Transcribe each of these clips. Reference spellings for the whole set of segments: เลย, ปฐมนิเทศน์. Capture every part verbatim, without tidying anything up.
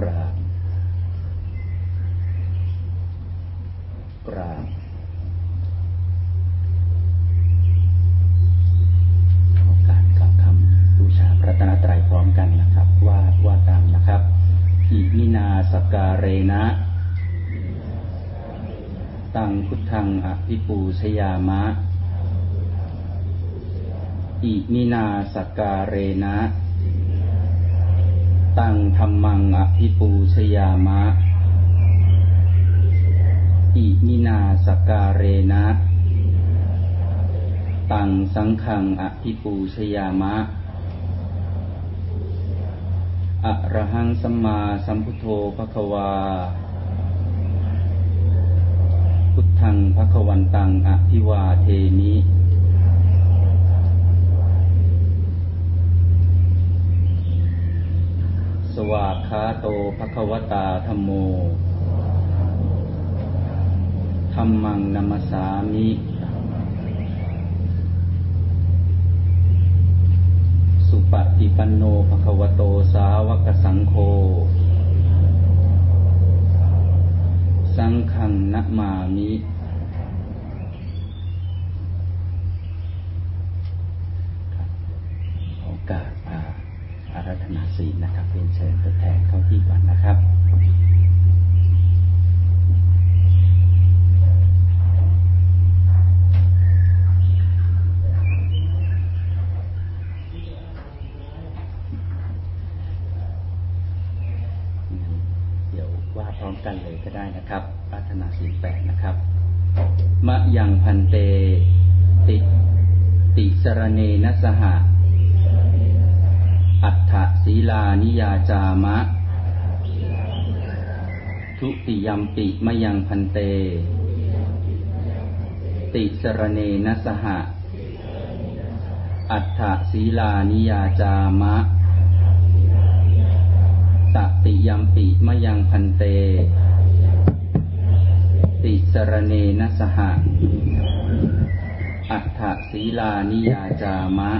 กราบกราบขอการกราบคำบูชาพระรัตนตรัยพร้อมกันนะครับว่าว่าตามนะครับอิมินาสการเรนะตังพุทธังอภิปูชยามะอิมินาสการเรนะตังธัมมังอภิปูชยามะอิมินาสการเรนะตังสังฆังอภิปูชยามะอะระหังสัมมาสัมพุทโธภควาพุทธังภควันตังอภิวาเทมิสวากขาโตภควตาธัมโมธัมมังนัมมัสสามิสุปฏิปันโนภควโตสาวกสังโฆสังฆังนะมามิขอการอาราธนาศีลนะครับเป็นเชิญตัวแทนเข้าที่ก่อนนะครับว่าพร้อมกันเลยก็ได้นะครับอาราธนาศีลแปดนะครับมะยังพันเตติติสรเนนะสหะอัฏฐศีลานิยาจามะทุติยัมปิมะยังพันเตติสรเนนะสหะอัฏฐศีลานิยาจามะตติยัมปิมะยังพันเตติสรเนนะสหะอัฏฐศีลานิยาจามะ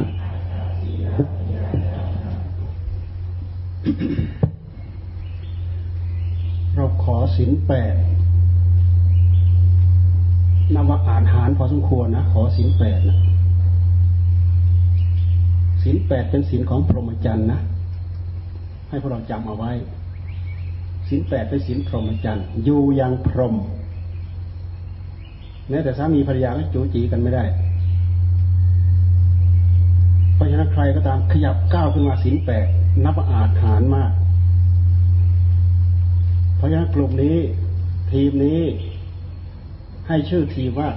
เราขอศีลแปดนับว่าอ่านหารพอสมควรนะขอศีลแปดนะศีลแปดเป็นศีลของพรหมจรรย์นะให้พวกเราจำเอาไว้ศีลแปดเป็นศีลพรหมจรรย์อยู่อย่างพรหมแม้แต่สามีภรรยาก็จูจีกันไม่ได้เพราะฉะนั้นใครก็ตามขยับก้าวขึ้นมาศีลแปดนับอาถรรพ์มากเพราะฉะนั้นกลุ่มนี้ทีมนี้ให้ชื่อทีมว่า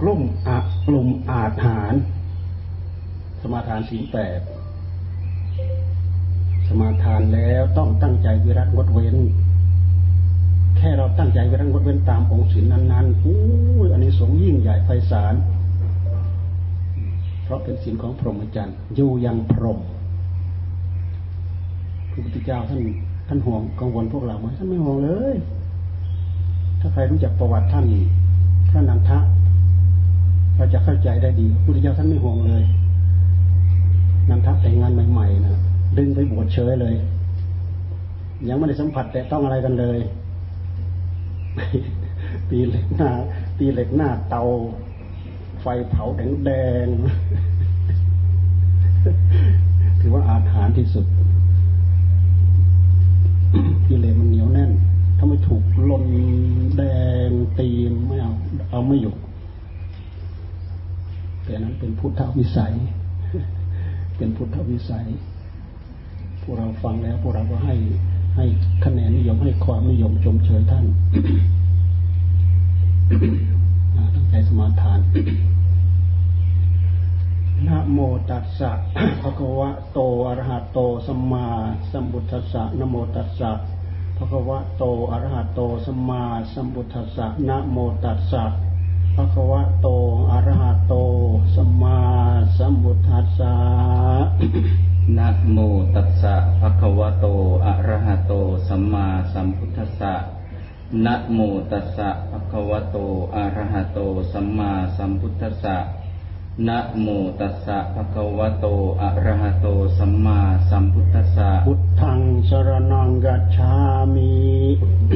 กลุ่มอะกลุ่มอาถรรพ์สมาทานศีลแปดสมาทานแล้วต้องตั้งใจวิรัติงดเว้นแค่เราตั้งใจวิรัติงดเว้นตามองค์ศีลนั้นๆอู้ยอันนี้สงยิ่งใหญ่ไพศาลเพราะเป็นศีลของพรหมจรรย์อยู่ยังพรหมพระพุทธเจ้าท่านท่านห่วงกังวลพวกเราไหมท่านไม่ห่วงเลยถ้าใครรู้จักประวัติท่านพระนันทะเราจะเข้าใจได้ดีพระพุทธเจ้าท่านไม่ห่วงเลยนันทะแต่งงานใหม่ๆนะดึงไปบวชเฉยเลยยังไม่ได้สัมผัสแต่ต้องอะไรกันเลยตีเหล็กหน้าตีเหล็กหน้าเตาไฟเผาแดงๆถือว่าอาถรรพ์ที่สุดกิเลสมันเหนียวแน่นถ้าไม่ถูกลนแดงตีไม่เอาเอาไม่อยู่แต่นั้นเป็นพุทธวิสัยเป็นพุทธวิสัยพวกเราฟังแล้วพวกเราก็ให้ให้คะแนนนิยมให้ความนิยมชมเชยท่าน ตั้งใจสมาทาน นะโมตัสสะภะคะวะโตอะระหะโตสัมมาสัมพุทธัสสะนะโมตัสสะภะคะวะโตอะระหะโตสัมมาสัมพุทธัสสะนะโมตัสสะภะคะวะโตอะระหะโตสัมมาสัมพุทธัสสะนะโมตัสสะภะคะวะโตอะระหะโตสัมมาสัมพุทธัสสะนะโมตัสสะภะคะวะโตอะระหะโตสัมมาสัมพุทธัสสะ นะโมตัสสะภะคะวะโตอะระหะโตสัมมาสัมพุทธัสสะพุทธังสรณังกัจฉามิ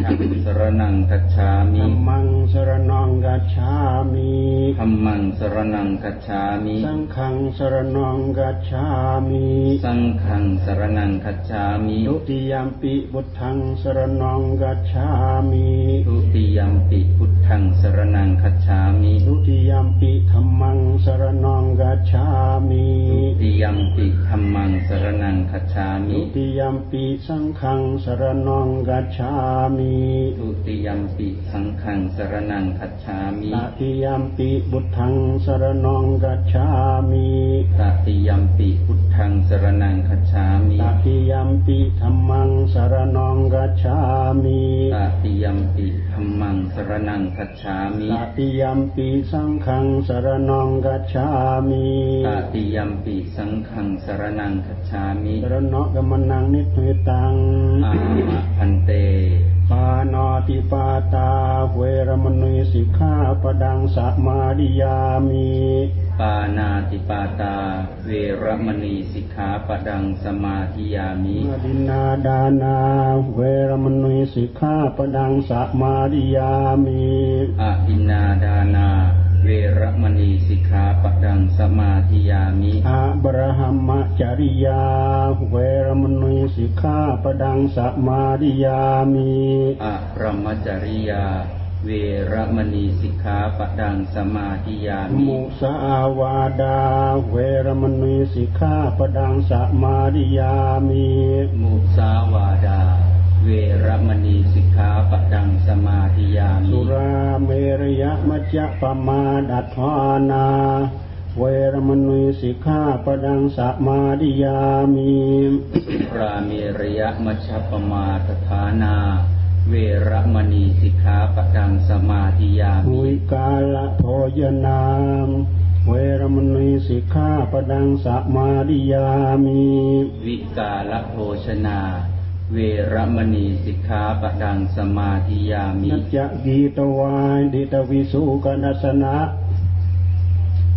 ธัมมังสรณังกัจฉามิธัมมังสรณังกัจฉามิธัมมังสรณังกัจฉามิสังฆังสรณังกัจฉามิสังฆังสรณังกัจฉามิทุติยัมปิพุทธังสรณังกัจฉามิทุติยัมปิพุทธังสรณังกัจฉามิทุติยัมปิธัมมังสรณังกัจฉามิทุติยัมปิธัมมังสรณังกัจฉามิทุติยัมปิสังฆังสรณังกัจฉามิทุติยัมปิสังฆังสรณังกัจฉามิตติยัมปิพุทธังสรณังกัจฉามิตติยัมปิพุทธังสรณังกัจฉามิตติยัมปิธัมมังสรณังกัจฉามิตติยัมปิธัมมังสรณังกัจฉามิตติยัมปิสังฆังสรณังกัจฉามิตติยัมปิสังฆังสรณังกัจฉามิสรณังกัมมนังนิพพิตังอามะพันเตปานาติปาตาเวรมณีสิกขาปดังสัมมาดิยามิปานาติปาตาเวรมณีสิกขาปดังสมาธิยามิอดินนาดานาเวรมณีสิกขาปดังสัมมาดิยามิอดินนาดานาเวรมณีสิกขาปดังสมาธิยามิอับราหัมมจริยาเวรมณีสิกขาปดังสมาธิยามิอัปรมจริยาเวรมณีสิกขาปดังสมาธิยามิมุสาวาดาเวรมณีสิกขาปดังสมาธิยามิมุสาวาดาเวรมณีสิกขาปดังสมาธิยามิสุราเมรยมัจจปมาดทานาเวรมณีสิกขาปดังสมาธิยามิสุราเมรยมัจจปมาดทานาเวรมณีสิกขาปดังสมาธิยามิมุยกาลโภยนามเวรมณีสิกขาปดังสมาธิยามิวิกาลโภชนาเวรมณีสิกขาปดังสมาธิยามินัจจกีตวาดิตวิสุกนัสสนะ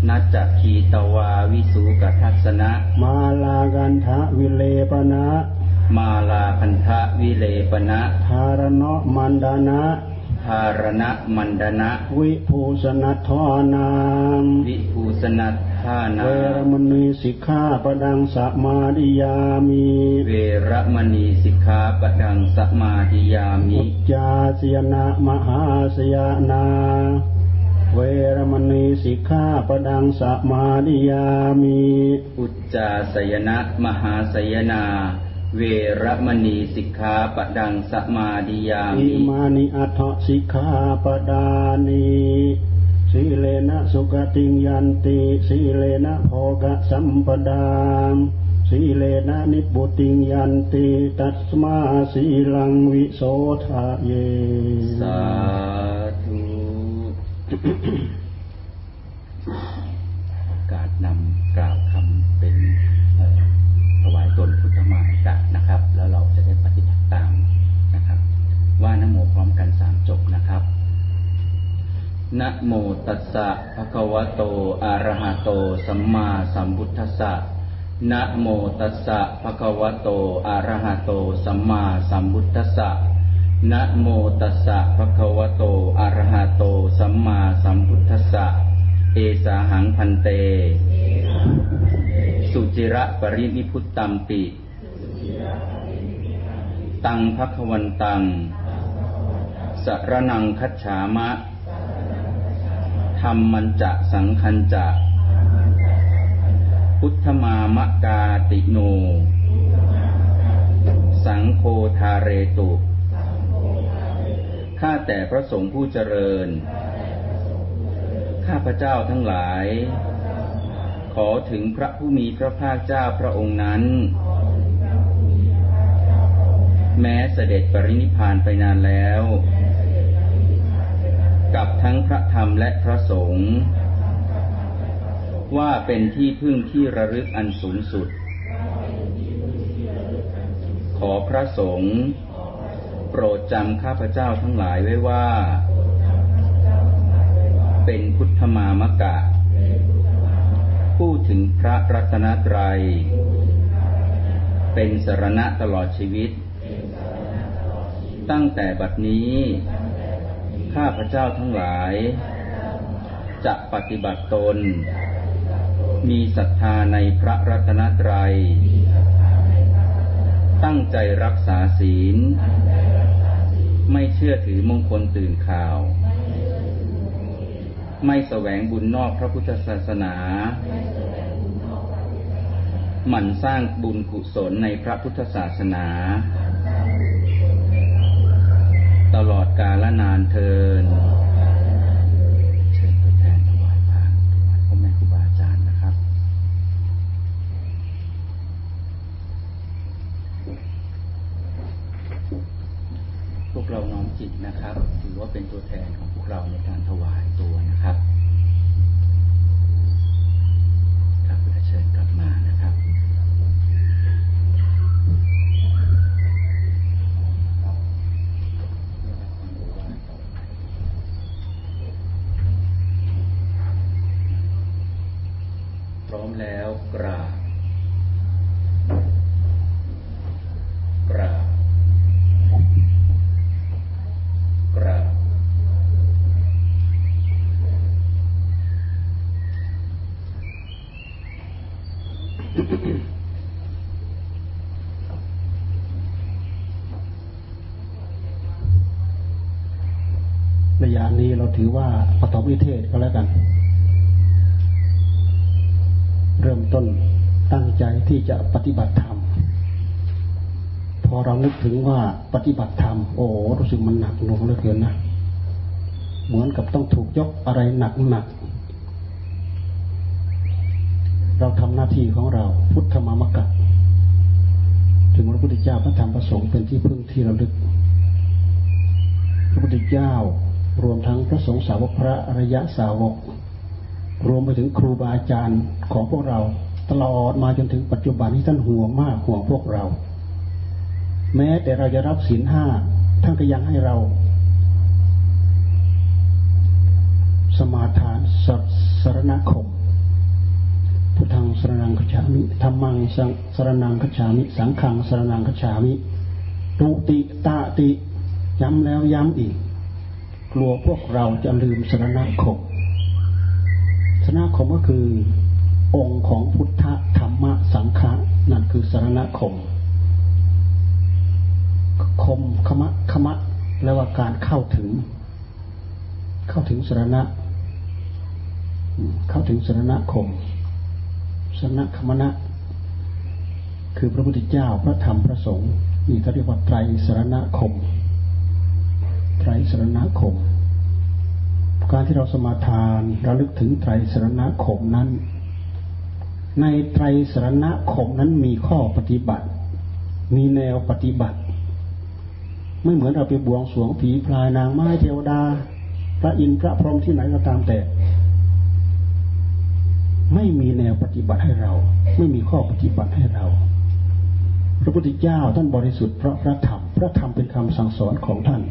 นัจจคีตวาวิสุกทัสสนะมาลากันทะวิเลปนะมาลาคันทะวิเลปนะธารณะมันดานะธารณะมันดานะวิภูสนัทธานามวิภูสนัทธานาเวรมณีสิกขาปดังสมาธิยามิเวรมณีสิกขาปดังสมาธิยามิอุจจาสยนามหาสยนาเวรมณีสิกขาปดังสมาธิยามิอุจจาสยนามหาสยนาเวรมณีสิกขาปดังสมาธิยามิอิมานิอัฏฐสิกขาปดานิสีเลนะสุขติงยันติสีเลนะโภคสัมปดาสีเลนะนิพุติงยันติตัสมาสีลังวิโสทะเยสาธุการนำกล่าวคำเป็นถวายตนพุทธมหากาพย์นะครับแล้วเราจะได้ปฏิบัติตามนะครับว่านะโมพร้อมกันสามจบนะครับนะโมตัสสะภะคะวะโตอะระหะโตสัมมาสัมพุทธัสสะนะโมตัสสะภะคะวะโตอะระหะโตสัมมาสัมพุทธัสสะนะโมตัสสะภะคะวะโตอะระหะโตสัมมาสัมพุทธัสสะเอสาหังพันเตสุจิระปรินิพุตตัมปิตังภควันตังสรณังคัจฉามะธัมมัญจะสังคัญจะพุทธมามกาติโนสังโฆทาเรตุข้าแต่พระสงฆ์ผู้เจริญข้าพเจ้าทั้งหลายขอถึงพระผู้มีพระภาคเจ้าพระองค์นั้นแม้เสด็จปรินิพพานไปนานแล้วกับทั้งพระธรรมและพระสงฆ์ว่าเป็นที่พึ่งที่ระลึกอันสูงสุดขอพระสงฆ์โปรดจำข้าพเจ้าทั้งหลายไว้ว่าเป็นพุทธมามกะ พูดถึงพระรัตนตรัยเป็นสรณะตลอดชีวิตตั้งแต่บัดนี้ข้าพเจ้าทั้งหลายจะปฏิบัติตนมีศรัทธาในพระรัตนตรัยตั้งใจรักษาศีลไม่เชื่อถือมงคลตื่นข่าวไม่แสวงบุญนอกพระพุทธศาสนาหมั่นสร้างบุญกุศลในพระพุทธศาสนาตลอดกาลนานเทินพวกเราน้อมจิตนะครับถือว่าเป็นตัวแทนของพวกเราในการถวายตัวนะครับครับเชิญกลับมานะครับพร้อมแล้วกราบกราบระยะนี้เราถือว่าปฐมนิเทศก็แล้วกันเริ่มต้นตั้งใจที่จะปฏิบัติธรรมพอเรานึกถึงว่าปฏิบัติธรรมโอ้รู้สึกมันหนักหน่วงเหลือเกินนะเหมือนกับต้องถูกยกอะไรหนักหนักเราทำหน้าที่ของเราพุทธมามกักถึงพระพุทธเจ้าพระธรรมพระสงฆ์เป็นที่พึ่งที่ระลึกพระพุทธเจ้ารวมทั้งพระสงฆ์สาวกพระอริยสาวกรวมไปถึงครูบาอาจารย์ของพวกเราตลอดมาจนถึงปัจจุบันที่ท่านห่วงมากห่วงพวกเราแม้แต่เราจะรับศีลห้าท่านก็ยังให้เราสมาทานสรณคมพุทธังสรณังคัจฉามิธัมมังสรณังคัจฉามิสังฆังสรณังคัจฉามิตุติตาติย้ำแล้วย้ำอีกกลัวพวกเราจะลืมสรณคมสรณคมก็คือองค์ของพุทธธรรมสังฆะนั่นคือสรณคมคมขมะขมะแปลว่าการเข้าถึงเข้าถึงสรณะเข้าถึงสรณคมสรณคมนะคือพระพุทธเจ้าพระธรรมพระสงฆ์นี่เรียกว่าไตรสรณคมไตรสรณคมการที่เราสมาทานระลึกถึงไตรสรณคมนั้นในไตรสรณคมนั้นมีข้อปฏิบัติมีแนวปฏิบัติไม่เหมือนเราไปบวงสรวงผีพรายนางไม้เทวดาพระอินทร์พระพรหมที่ไหนก็ตามแต่ไม่มีแนวปฏิบัติให้เราไม่มีข้อปฏิบัติให้เราพระพุทธเจ้าท่านบริสุทธิ์เพราะพระธรรมพระธรรมเป็นคำสั่งสอนของท่าน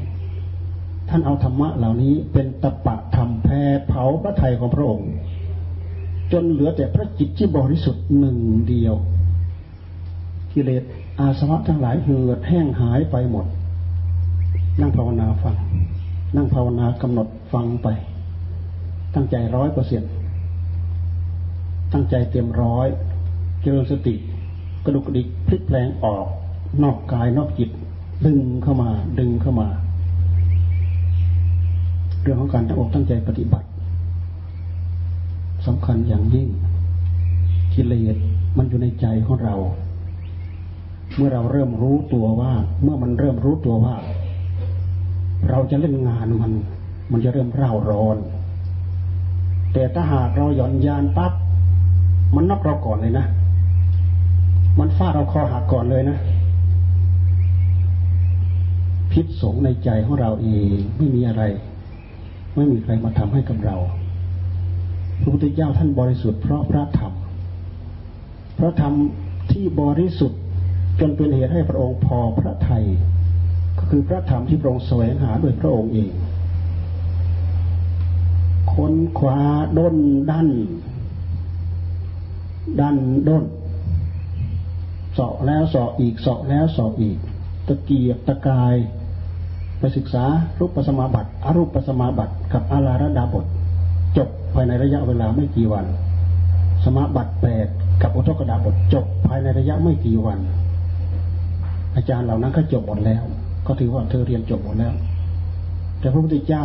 ท่านเอาธรรมะเหล่านี้เป็นตปะธรรมแผ่เผาพระทัยของพระองค์จนเหลือแต่พระจิตที่บริสุทธิ์หนึ่งเดียวกิเลสอาสวะทั้งหลายเหือดแห้งหายไปหมดนั่งภาวนาฟังนั่งภาวนากำหนดฟังไปตั้งใจ ร้อยเปอร์เซ็นต์ ตั้งใจเต็มร้อยเจริญสติกระดุกกระดิกพลิกแปลงออกนอกกายนอกจิตดึงเข้ามาดึงเข้ามาเรื่องของการตั้งอกตั้งใจปฏิบัติสำคัญอย่างยิ่งกิเลสมันอยู่ในใจของเราเมื่อเราเริ่มรู้ตัวว่าเมื่อมันเริ่มรู้ตัวว่าเราจะเล่นงานมันมันจะเริ่มร่าวร้อนแต่ถ้าหากเราหย่อนยานปั๊บมันน็อกเราก่อนเลยนะมันฟาดเราคอหักก่อนเลยนะพิษสงในใจของเราเองไม่มีอะไรไม่มีใครมาทำให้กับเราพระพุทธเจ้าท่านบริสุทธิ์เพราะพระธรรมพระธรรมที่บริสุทธิ์จนเป็นเหตุให้พระองค์พอพระทัยก็คือพระธรรมที่พระองค์แสวงหาด้วยพระองค์เองค้นคว้าด้นดัน ดันด้นเสาะแล้วเสาะอีกเสาะแล้วเสาะอีกตะเกียบตะกายไปศึกษารูปสมาบัติอรูปสมาบัติกับอาราระดาบทจบภายในระยะเวลาไม่กี่วันสมาบัติแปดกับอุทกดาบทจบภายในระยะไม่กี่วันอาจารย์เหล่านั้นก็จบหมดแล้วก็ถือว่าเธอเรียนจบหมดแล้วแต่พระพุทธเจ้า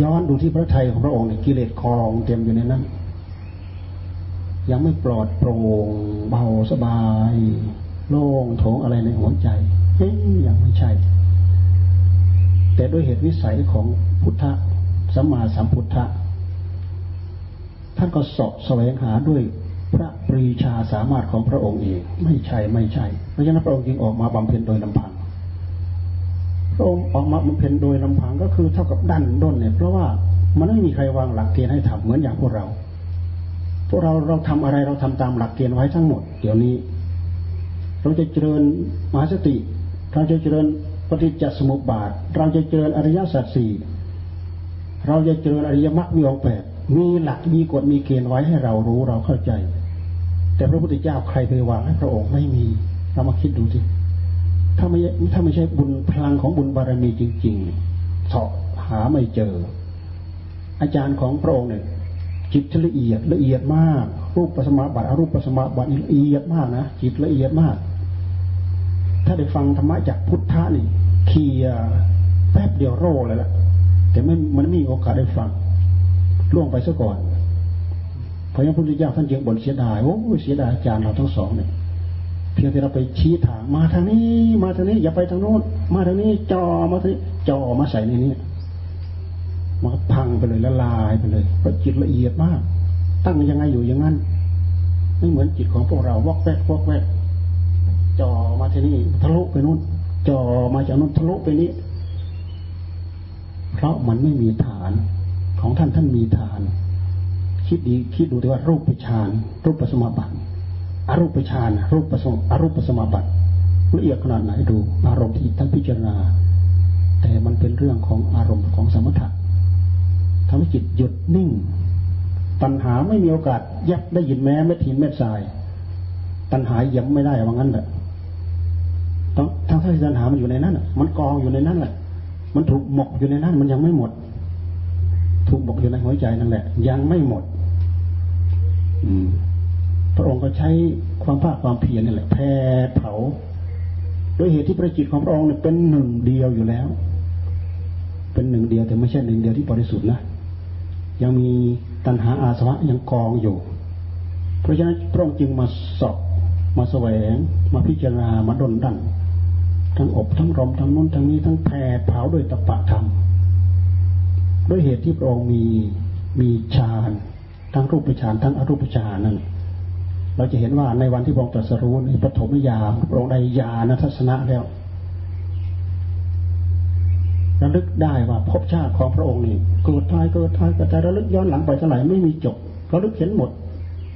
ย้อนดูที่พระทัยของพระองค์เนี่ยกิเลสคลองเต็มอยู่ในนั้นยังไม่ปลอดโปร่งเบาสบายโล่งโถงอะไรในหัวใจเฮ้ยยังไม่ใช่แต่ด้วยเหตุวิสัยของพุทธะสัมมาสัมพุทธะท่านก็สอบแสวงหาด้วยพระปรีชาสามารถของพระองค์เองไม่ใช่ไม่ใช่เพราะฉะนั้นพระองค์จึงออกมาบำเพ็ญโดยลำพังพระองค์ออกมาบำเพ็ญโดยลำพังก็คือเท่ากับดันด้นเนี่ยเพราะว่ามันไม่มีใครวางหลักเกณฑ์ให้ทำเหมือนอย่างพวกเราพวกเราเราทำอะไรเราทำตามหลักเกณฑ์ไว้ทั้งหมดเดี๋ยวนี้เราจะเจริญมหาสติเราจะเจริญปฏิจจสมุปบาทเราจะเจริญอริยสัจสี่เราจะเจริญอริยมรรคมีองค์แปดมีหลักมีกฎมีเกณฑ์ไว้ให้เรารู้เราเข้าใจแต่พระพุทธเจ้าใครไปวางให้พระองค์ไม่มีเรามาคิดดูสิถ้าไม่ถ้าไม่ใช่บุญพลังของบุญบารมีจริงๆเสาะหาไม่เจออาจารย์ของพระองค์เนี่ยจิตละเอียดละเอียดมากรูปปัสมาบัติอรูปปัสมาบัติละเอียดมากนะจิตละเอียดมากถ้าได้ฟังธรรมะจากพุทธะนี่เคลียร์แป๊บเดียวโร่เลยล่ะแต่ไม่มันไม่มีโอกาสได้ฟังล่วงไปซะก่อนเพราะงั้นพระพุทธเจ้าท่านจึงบ่นเสียดายโอ้เสียดายอาจารย์เราทั้งสองเนี่ยเพียงแต่เราไปชี้ทางมาทางนี้มาทางนี้อย่าไปทางโน้นมาทางนี้จ่อมาทางนี้จ่อมาใส่ในนี้มันพังไปเลยละลายไปเลยเพราะจิตละเอียดมากตั้งยังไงอยู่อย่างนั้นไม่เหมือนจิตของพวกเราวอกแวกวอกแวกจ่อมาที่นี่ทะลุไปนู้นจ่อมาจากนู้นทะลุไปนี้เพราะมันไม่มีฐานของท่านท่านมีฐานคิดดีคิดดูดีว่ารูปฌานรูปสมาบัติอรูปฌานรูปสมอรูปสมาบัติละเอียดขนาดไหนดูอารมณ์ที่ท่านพิจารณาแต่มันเป็นเรื่องของอารมณ์ของสมถะทำให้จิตหยุดนิ่งตัณหาไม่มีโอกาสยับได้ยินแม้เม็ดหินเม็ดทรายตัณหายับไม่ได้ว่างั้นแหละต้องทั้งที่ตัณหามันอยู่ในนั้นมันกองอยู่ในนั้นแหละมันถูกหมกอยู่ในนั้นมันยังไม่หมดถูกหมกอยู่ในหัวใจนั่นแหละยังไม่หมดพระองค์ก็ใช้ความภาคความเพียรนี่แหละแผดเผาด้วยเหตุที่ประจิตของพระองค์เนี่ยเป็นหนึ่งเดียวอยู่แล้วเป็นหนึ่งเดียวแต่ไม่ใช่หนึ่งเดียวที่บริสุทธิ์นะยังมีตัณหาอาสวะยังกองอยู่เพราะฉะนั้นพระองค์จึงมาสอบมาแสวงมาพิจารณามาดลดันทั้งอบทั้งรมทั้งนุ่นทั้งนี้ทั้งแผ่เผาด้วยตปะธรรมด้วยเหตุที่พระองค์มีมีฌานทั้งรูปฌานทั้งอรูปฌานนั่นเราจะเห็นว่าในวันที่พระองค์ตรัสรู้ในปฐมญาณพระองค์ได้ญาณทัศนะแล้วระลึกได้ว่าภพชาติของพระองค์นี่เกิดท้ายเกิดท้ายแต่ระลึกย้อนหลังไปเท่าไหร่ไม่มีจบระลึกเห็นหมด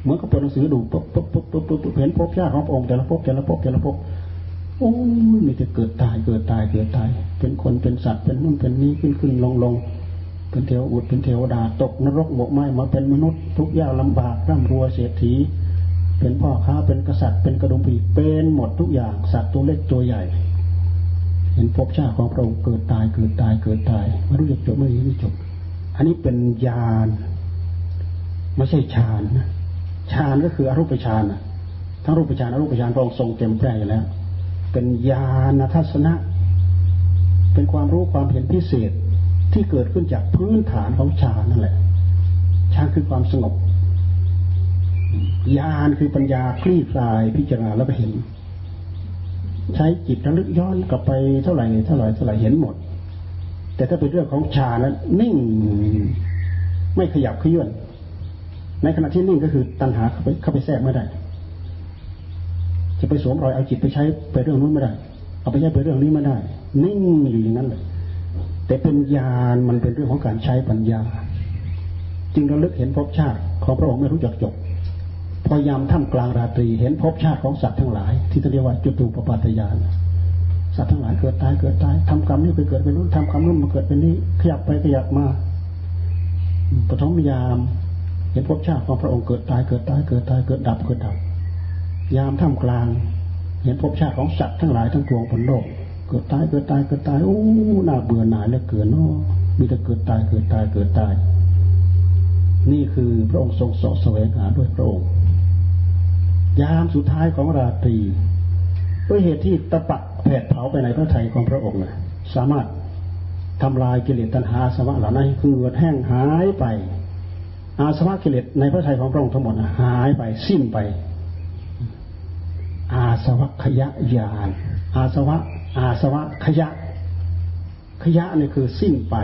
เหมือนกับเปิดหนังสือดูปุ๊บปุ๊บปุ๊บปุ๊บปุ๊บเห็นภพชาติของพระองค์แต่ละภพแต่ละภพแต่ละภพโอ้ยมีแต่เกิดตายเกิดตายเกิดตายเป็นคนเป็นสัตว์เป็นนู่นเป็นนี้ขึ้นขึ้นลงลงเป็นเทวอุตเป็นเทวดาตกนรกหมกไหมมาเป็นมนุษย์ทุกข์ยากลำบากร่ำรวยเศรษฐีเป็นพ่อค้าเป็นกษัตริย์เป็นกระดุมปีเป็นหมดทุกอย่างสัตว์ตัวเล็กตัวใหญ่เห็นภพชาติของพระองค์เกิดตายเกิดตายเกิดตายไม่รู้จะจบไม่รู้จะจบอันนี้เป็นญาณไม่ใช่ฌานนะฌานก็คืออรูปฌานนะทั้งรูปฌานอรูปฌานพระองค์ทรงเต็มแปร่อยู่แล้วเป็นญาณทัศนะเป็นความรู้ความเห็นพิเศษที่เกิดขึ้นจากพื้นฐานของฌานนั่นแหละฌานคือความสงบญาณคือปัญญาคลี่คลายพิจารณาแล้วไปเห็นใช้จิตระลึกย้อนกลับไปเท่าไหร่เท่าไหร่เท่าไหร่เห็นหมดแต่ถ้าเป็นเรื่องของฌานนั้นนิ่งไม่ขยับเคลื่อนในขณะที่นิ่งก็คือตัณหาเข้าไปเข้าไปแทรกไม่ได้จะไปสวมรอยเอาจิตไปใช้ไปเรื่องนู้นไม่ได้เอาไปใช้ไปเรื่องนี้ไม่ได้นิ่งอยู่อย่างนั้นเลยแต่เป็นญาณมันเป็นเรื่องของการใช้ปัญญาจึงระลึกเห็นภพชาติของพระองค์ไม่รู้จักจบพยายามท่ามกลางราตรีเห็นภพชาติของสัตว์ทั้งหลายที่เรียกว่าจุตูปปาตญาณสัตว์ทั้งหลายเกิดตายเกิดตายทำกรรมนี่ไปเกิดเป็นนู้นทำกรรมนู้นมาเกิดเป็นนี้ขยับไปขยับมาปฐมยาม เห็นภพชาติของพระองค์เกิดตายเกิดตายเกิดตายเกิดดับเกิดดับยามท่ามกลางเห็นภพชาติของสัตว์ทั้งหลายทั้งปวงบนโลกเกิดตายเกิดตายเกิดตายโอ้น่าเบื่อหน่ายเหลือเกินเนาะมีแต่เกิดตายเกิดตายเกิดตายนี่คือพระองค์ทรงเสาะแสวงหาด้วยพระองค์ยามสุดท้ายของราตรีด้วยเหตุที่ตะปะแผดเผาไปในพระทัยของพระองค์นะสามารถทำลายกิเลสตัณหาอาสวะเหล่านั้นให้เหือดแห้งหายไปอาสวะกิเลสในพระทัยของพระองค์ทั้งหมดหายไปสิ้นไปอาสวะขยะญาณอาสวะอาสวะขยะขยะนี่คือสิ้นไป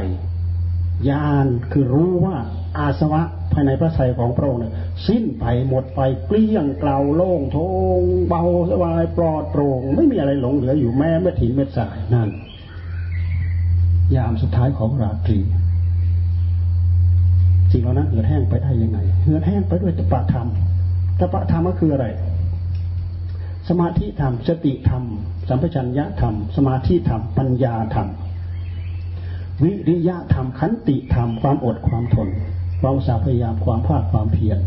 ญาณคือรู้ว่าอาสวะภายในพระทัยของพระองค์สิ้นไปหมดไปเกลี้ยงเกลาโล่งโทงเบาสบายปลอดโปร่งไม่มีอะไรหลงเหลืออยู่แม้เม็ดหินเม็ดทรายนั่นยามสุดท้ายของราตรีสิ่งเหล่านั้นเหือดแห้งไปได้ยังไงเหือดแห้งไปด้วยตปะธรรมตปะธรรมก็คืออะไรสมาธิธรรมสติธรรมสัมปชัญญะธรรมสมาธิธรรมปัญญาธรรมวิริยะธรรมขันติธรรมความอดความทนความอุตสาหะพยายามความภาคความเพียร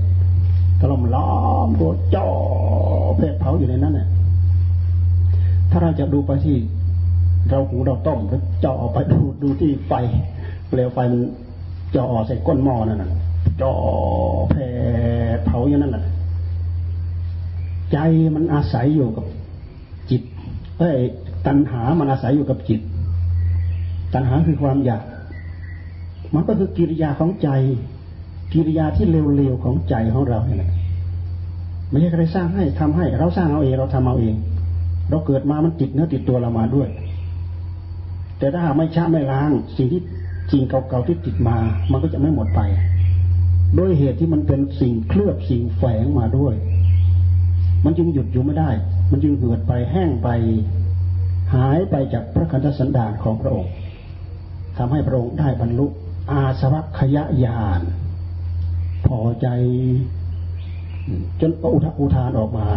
ตะล่อมล้อมโดดจ่อแผดเผาอยู่ในนั้นน่ะถ้าเราจะดูไปที่เราหูเราต้มแล้วจ่อไปดูดูที่ไฟเปลวไฟมันจ่อใส่ก้นหม้อนั่นน่ะจ่อแผดเผาอยู่นั่นน่ะใจมันอาศัยอยู่กับจิตเอ้ยตัณหามันอาศัยอยู่กับจิตตัณหาคือความอยากมันก็คือกิริยาของใจกิริยาที่เร็วๆของใจของเราเนี่ยแหละไม่ใช่ใครสร้างให้ทำให้เราสร้างเอาเองเราทำเอาเองเราเกิดมามันติดเนื้อติดตัวเรามาด้วยแต่ถ้าไม่ชะไม่ล้างสิ่งที่สิ่งเก่าๆที่ติดมามันก็จะไม่หมดไปโดยเหตุที่มันเป็นสิ่งเคลือบสิ่งแฝงมาด้วยมันจึงหยุดอยู่ไม่ได้มันจึงเหือดไปแห้งไปหายไปจากพระขันธสันดานของพระองค์ทำให้พระองค์ได้บรรลุอาสวัคคยญาณพอใจจนอุทะอุทานออกมา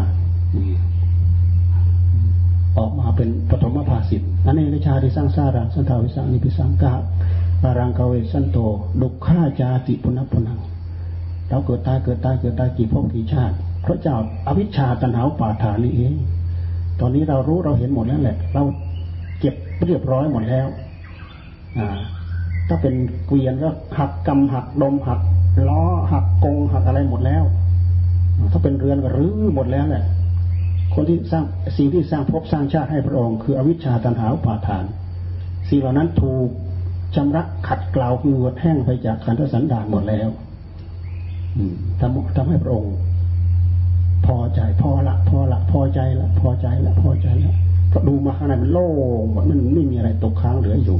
ออกมาเป็นปฐมภาสิทธิ์อเนกชาติสังสารังสันทาวิสังนิพิสังกะปารังกเวสันโตดุกขาจาติปุณณะปุณังเราเกิดตายเกิดตายเกิดตายกี่ภพกี่ชาติพระเจ้าอวิชชาตัณหาอุปาทานนี่เองตอนนี้เรารู้เราเห็นหมดแล้วแหละเราเก็บเรียบร้อยหมดแล้วถ้าเป็นเกวียนก็หักกำหักดมหักล้อหักกงหักอะไรหมดแล้วถ้าเป็นเรือนก็รื้อหมดแล้วแหละคนที่สร้างสิ่งที่สร้างภพสร้างชาติให้พระองค์คืออวิชชาตัณหาอุปาทานสิ่งเหล่านั้นถูกชำระขัดเกลาเหือดแห้งไปจากขันธสันดานหมดแล้วทำทำให้พระองค์พอใจพอละพอละพอใจละพอใจละพอใจละก็ดูมาข้างในมันโล่งหมดมันไม่มีอะไรตกค้างเหลืออยู่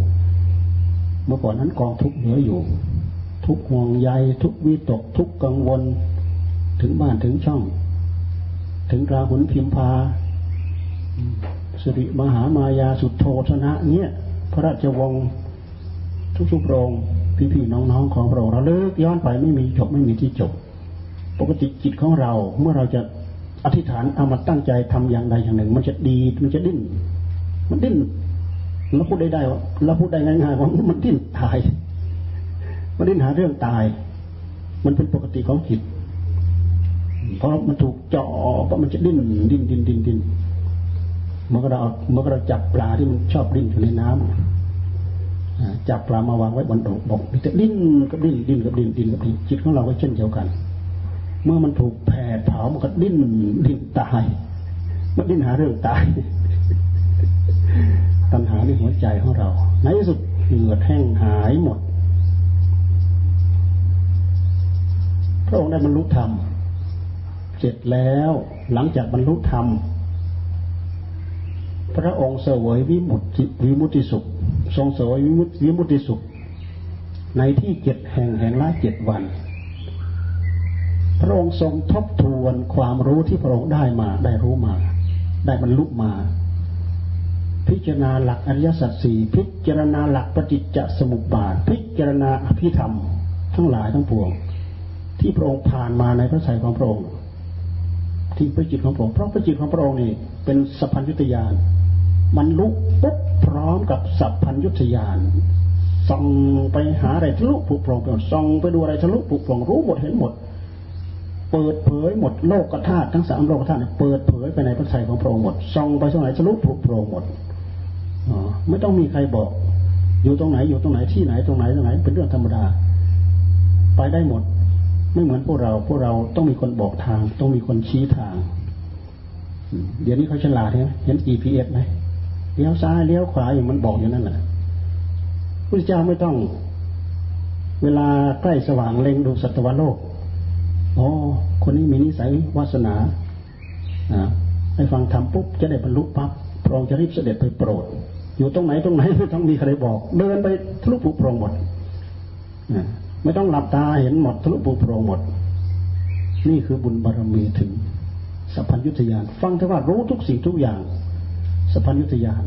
เมื่อก่อนนั้นกองทุกข์เหลืออยู่ทุกห่วงใยทุกวิตกทุกกังวลถึงบ้านถึงช่องถึงราหุลพิมพาสิริมหามายาสุทโธทนะเนี่ยพระราชวงศ์ทุกทุกโรงพี่ๆน้องๆของเราเราเลิกย้อนไปไม่มีจบไม่มีที่จบปกติจิตของเราเมื่อเราจะอธิษฐานเอามาตั้งใจทำอย่างใดอย่างหนึ่งมันจะดีมันจะดิ้นมันดิ้นเราพูดได้ได้ว่าเราพูดได้ง่ายๆว่ามันดิ้นตายมันดิ้นหาเรื่องตายมันเป็นปกติของจิตเพราะมันถูกจ่อเพราะมันจะดิ้นดิ้นดิ้นดิ้นดิ้นมันก็เราเมื่อเราจับปลาที่มันชอบดิ้นอยู่ในน้ำจับปลามาวางไว้บนอกบกมันจะดิ้นกับดิ้นดิ้นกับดิ้นดิ้นกับดิ้นจิตของเราก็เช่นเดียวกันเมื่อมันถูกแผดเผามันก็ดิ้นดิ้นตายมันดิ้นหาเรื่องตายตัณหาในหัวใจของเราในที่สุดเหือดแห้งหายหมดพระองค์ได้บรรลุธรรมเสร็จแล้วหลังจากบรรลุธรรมพระองค์เสวยวิมุตติวิมุตติสุขทรงเสวยวิมุตติวิมุตติสุขในที่เจ็ดแห่งแห่งละเจ็ดวันพระองค์ทรงทบทวนความรู้ที่พระองค์ได้มาได้รู้มาได้บรรลุมาพิจารณาหลักอริยสัจสี่พิจารณาหลักปฏิจจสมุปบาทพิจารณาอภิธรรมทั้งหลายทั้งปวงที่พระองค์ผ่านมาในพระทัยของพระองค์ที่พระจิตของพระองค์เพราะพระจิตของพระองค์นี่เป็นสัพพัญญุตญาณบรรลุปุ๊บพร้อมกับสัพพัญญุตญาณส่องไปหาอะไรทะลุผุโปร่งส่องไปดูอะไรทะลุผุโปร่งรู้หมดเห็นหมด เปิดเผยหมดโลกธาตุทั้งสามโลกธาตุเปิดเผยไปในพระทัยของพระองค์หมดส่องไปตรงไหนทะลุถูกโปร่งหมดอ๋อไม่ต้องมีใครบอกอยู่ตรงไหนอยู่ตรงไหนที่ไหนตรงไหนตรงไหนเป็นเรื่องธรรมดาไปได้หมดไม่เหมือนพวกเราพวกเราต้องมีคนบอกทางต้องมีคนชี้ทางเดี๋ยวนี้เขาฉลาดใช่ไหมเห็น จี พี เอส ไหมเลี้ยวซ้ายเลี้ยวขวาอย่างมันบอกอยู่นั่นแหละพระเจ้าไม่ต้องเวลาใกล้สว่างเล็งดูสัตวโลกอ๋อคนนี้มีนิสัยวาสนาอ่าให้ฟังธรรมปุ๊บจะได้บรรลุปั๊บพระองค์จะรีบเสด็จไปโปรดอยู่ตรงไหนตรงไหนไม่ต้องมีใครบอกเดินไปทะลุปลุกโปร่งหมดนะไม่ต้องหลับตาเห็นหมดทะลุปลุกโปร่งหมดนี่คือบุญบารมีถึงสัพพัญญุตญาณฟังเท่าว่ารู้ทุกสิ่งทุกอย่างสัพพัญญุตญาณ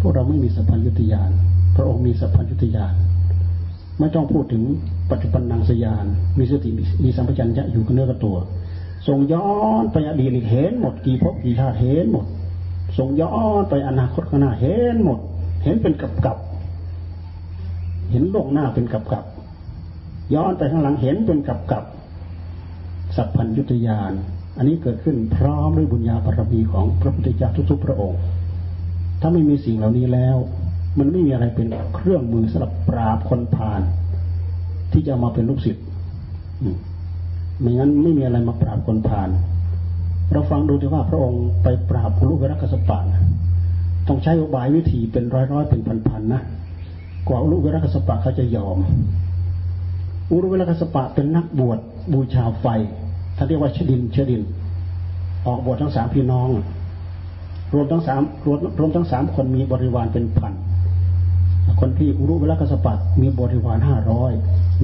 พวกเราไม่มีสัพพัญญุตญาณพระองค์มีสัพพัญญุตญาณไม่ต้องพูดถึงปัจจุบันนังสยานมีสติมีสัมปชัญญะอยู่กับเนื้อกับตัวทรงย้อนไปอดีตเห็นหมดกี่ภพกี่ชาติเห็นหมดทรงย้อนไปอนาคตข้างหน้าเห็นหมดเห็นเป็นกับๆเห็นโลกหน้าเป็นกับๆย้อนไปข้างหลังเห็นเป็นกับๆสัพพัญญุตญาณอันนี้เกิดขึ้นพร้อมด้วยบุญญาบารมีของพระพุทธเจ้าทุกๆพระองค์ถ้าไม่มีสิ่งเหล่านี้แล้วมันไม่มีอะไรเป็นเครื่องมือสำหรับปราบคนพาลที่จะมาเป็นลูกศิษย์ไม่งั้นไม่มีอะไรมาปราบคนพาลเราฟังดูที่ว่าพระองค์ไปปราบลูกวิรักัสสปะต้องใช้อุบายวิธีเป็นร้อยๆเป็นพันๆนะกว่าลูกวิรักัสสปะเขาจะยอมอุรุวิรักัสสปะเป็นนักบวชบูชาไฟท่านเรียกว่าชดินชดินออกบวชทั้งสามพี่น้องรวมทั้งสามรวมรวมทั้งสามคนมีบริวารเป็นพันคนพี่อุรุวิรักัสสปะมีบริวารห้าร้อย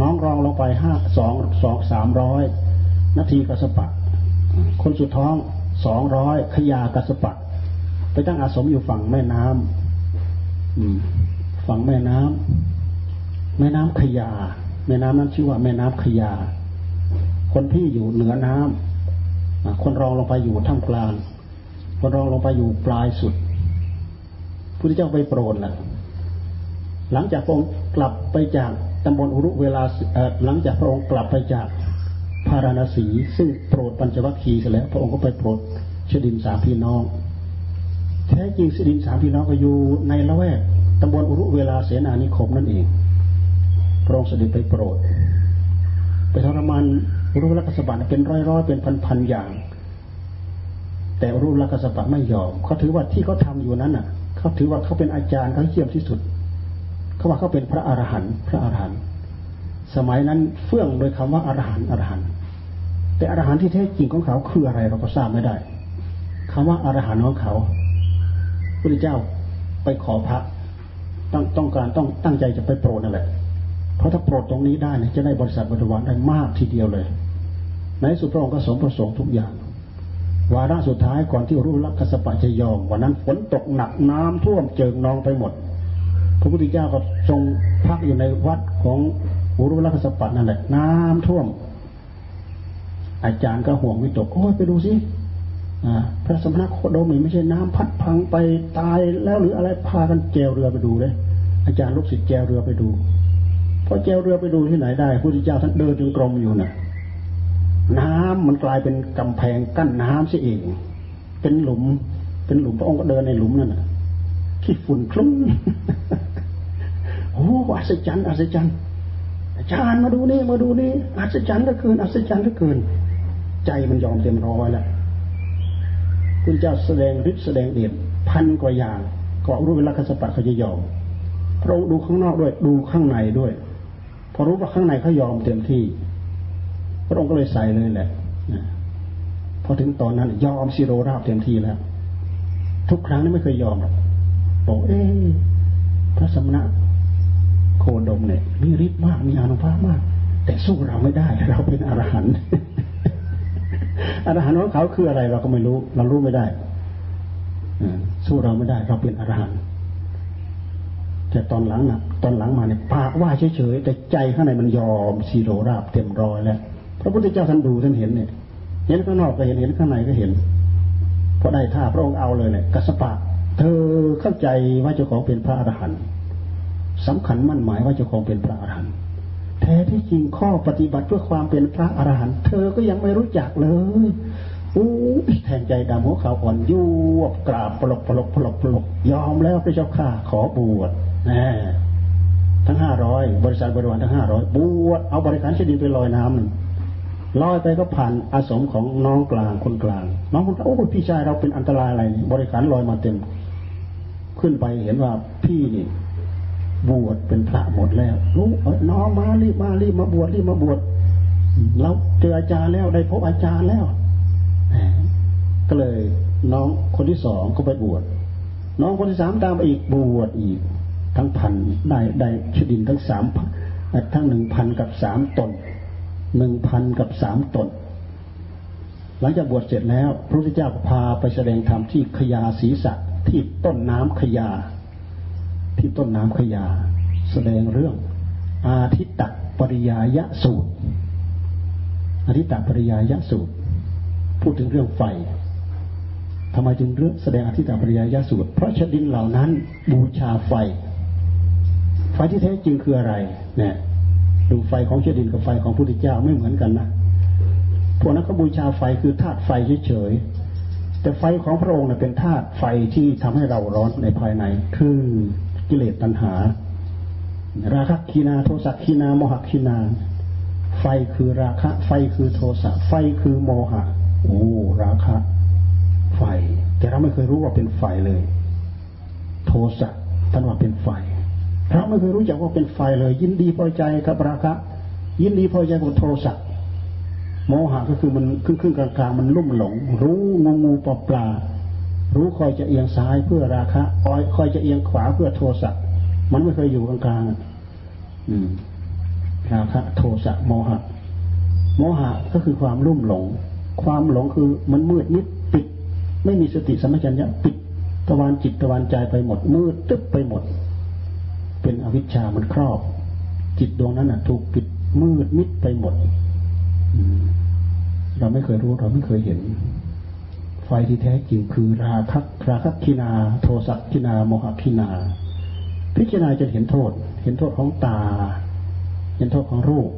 น้องรองลงไปห้าสองสองสามร้อยนาทีกัสสปะคนสุดท้องสองร้อยขยากัสสปะไปตั้งอาสมอยู่ฝั่งแม่น้ำฝั่งแม่น้ำแม่น้ำขยาแม่น้ำนั้นชื่อว่าแม่น้ำขยาคนพี่อยู่เหนือน้ำคนรองลงไปอยู่ท่ามกลางคนรองลงไปอยู่ปลายสุดพุทธเจ้าไปโปรดล่ะหลังจากพระองค์กลับไปจากตำบลอุรุเวลาหลังจากพระองค์กลับไปจากพาราณสีซึ่งโปรดปัญจวัคคีย์เสร็จแล้วพระองค์ก็ไปโปรดชดินสามพี่น้องแท้จริงชดินสามพี่น้องก็อยู่ในละแวกตำบลอุรุเวลาเสนานิคมนั่นเองพระองค์เสด็จไปโปรดไปทรมานอุรุลักษณะเป็นร้อยๆเป็นพันๆอย่างแต่อุรุลักษณะไม่ยอมเขาถือว่าที่เขาทำอยู่นั้นน่ะเขาถือว่าเขาเป็นอาจารย์เขาเยี่ยมที่สุดเขาว่าเขาเป็นพระอรหันต์พระอรหันต์สมัยนั้นเฟื่องโดยคำว่าอรหันต์อรหันต์แต่อรหันต์ที่แท้จริงของเขาคืออะไรเราก็ทราบไม่ได้คำว่าอรหันต์ของเขาพุทธเจ้าไปขอพระต้องต้องการต้องตั้งใจจะไปโปรดนั่นแหละเพราะถ้าโปรดตรงนี้ได้เนี่ยจะได้บริษัทบริวารได้มากทีเดียวเลยในสุดพระองค์ก็สมประสงค์ทุกอย่างวาระสุดท้ายก่อนที่อุรุลักษณะปะจะยอมวันนั้นฝนตกหนักน้ำท่วมเจิ่งนองไปหมดพระพุทธเจ้าก็ทรงพักอยู่ในวัดของอุรุลักษณะปะนั่นแหละน้ำท่วมอาจารย์ก็ห่วงวิตกโอ้ยไปดูสิพระสมณโคดมนี่ไม่ใช่น้ำพัดพังไปตายแล้วหรืออะไรพากันแจวเรือไปดูเลยอาจารย์ลูกศิษย์แจวเรือไปดูพอแจวเรือไปดูที่ไหนได้พระพุทธเจ้าท่านเดินจงกรมอยู่น่ะน้ำมันกลายเป็นกำแพงกั้นน้ำซะเองเป็นหลุมเป็นหลุมพระองค์ก็เดินในหลุมนั่นน่ะขี้ฝุ่นคลุ้งโอ้อัศจรรย์อัศจรรย์อาจารย์มาดูนี่มาดูนี่อัศจรรย์เหลือเกินอัศจรรย์เหลือเกินใจมันยอมเต็มร้อยแล้วคุณเจ้าแสดงฤทธิ์แสดงเดชพันกว่าอย่างก็รู้เวลาคัสปะเขาจะยอมพระองค์ดูข้างนอกด้วยดูข้างในด้วยพอรู้ว่าข้างในเขายอมเต็มที่พระองค์ก็เลยใส่เลยแหละพอถึงตอนนั้นยอมซีโรราบเต็มที่แล้วทุกครั้งนี่ไม่เคยยอมหรอกบอกเอ๊ะพระสมณะโคดมเนี่ยมีฤทธิ์มากมีอานุภาพมากแต่สู้เราไม่ได้เราเป็นอรหันต์อรหันต์ของเขาคืออะไรเราก็ไม่รู้เรารู้ไม่ได้สู้เราไม่ได้เราเป็นอรหันต์แต่ตอนหลังน่ะตอนหลังมาเนี่ยปากว่าเฉยๆแต่ใจข้างในมันยอมซีโรราบเต็มร้อยแล้วพระพุทธเจ้าท่านดูท่านเห็นเนี่ยเห็นข้างนอกก็เห็นเห็นข้างในก็เห็นพอได้ท่าพระองค์เอาเลยเนี่ยกัสสปะเธอเข้าใจว่าเจ้าของเป็นพระอรหันต์สำคัญมั่นหมายว่าเจ้าของเป็นพระอรหันต์ แท้ที่จริงข้อปฏิบัติเพื่อความเป็นพระอรหันต์เธอก็ยังไม่รู้จักเลยอู้แทนใจดำหัวขาวอ่อนยุบกราบปลกปลกปลกปลกยอมแล้วพระเจ้าข้าขอบวชนะทั้งห้าร้อยบริษัทบริวารทั้งห้าร้อยบวชเอาบริขารเฉดินไปลอยน้ำลอยไปก็ผ่านอาสมของน้องกลางคนกลางน้องคนกลางโอ้พี่ชายเราเป็นอันตรายอะไรบริขารลอยมาเต็มขึ้นไปเห็นว่าพี่นี่บวชเป็นพระหมดแล้วลูกน้องมารีบมารีบมาบวชรีบมาบวชแล้วเจออาจารย์แล้วได้พบอาจารย์แล้วก็เลยน้องคนที่สองก็ไปบวชน้องคนที่สามตามไปอีกบวชอีกทั้งพันได้ได้เฉดินทั้งสามทั้งหนึ่งพันกับสามตนหนึ่งพันกับสามตนหลังจากบวชเสร็จแล้วพระพุทธเจ้าพาไปแสดงธรรมที่ขยาศรีสะที่ต้นน้ำขยาที่ต้นน้ำขยาแสดงเรื่องอาทิตตปริยายสูตรอาทิตตปริยายสูตรพูดถึงเรื่องไฟทำไมจึงเรื่องแสดงอาทิตตปริยายสูตรเพราะชดินเหล่านั้นบูชาไฟไฟที่แท้จริงคืออะไรเนี่ยดูไฟของชดินกับไฟของพระพุทธเจ้าไม่เหมือนกันนะพวกนั้นก็บูชาไฟคือธาตุไฟเฉยๆแต่ไฟของพระองค์เป็นธาตุไฟที่ทำให้เราร้อนในภายในคือกิเลสตัณหาราคะคีนาโทสะคีนาโมหะคีนาไฟคือราคะไฟคือโทสะไฟคือโมหะโอ้ราคะไฟแต่เราไม่เคยรู้ว่าเป็นไฟเลยโทสะท่านว่าเป็นไฟเราไม่เคยรู้จักว่าเป็นไฟเลยยินดีพอใจกับราคะยินดีพอใจกับโทสะโมหะก็คือมันครึ่งๆกลางๆมันลุ่มหลงรู้งูงูปลาปลารู้คอยจะเอียงซ้ายเพื่อราคะอ้อยคอยจะเอียงขวาเพื่อโทสะมันไม่เคยอยู่กลางๆอืมราคะโทสะโมหะโมหะก็คือความลุ่มหลงความหลงคือมันมืดมิดปิดไม่มีสติสัมปชัญญะปิดตะวันจิตตะวันใจไปหมดมืดตึ๊บไปหมดเป็นอวิชชามันครอบจิตดวงนั้นน่ะถูกปิดมืดมิดไปหมดเราไม่เคยรู้เราไม่เคยเห็นไฟที่แท้จริงคือราคะราคะคินาโทสะคินาโมหะคินาพิจารณาจะเห็นโทษเห็นโทษของตาเห็นโทษของรูป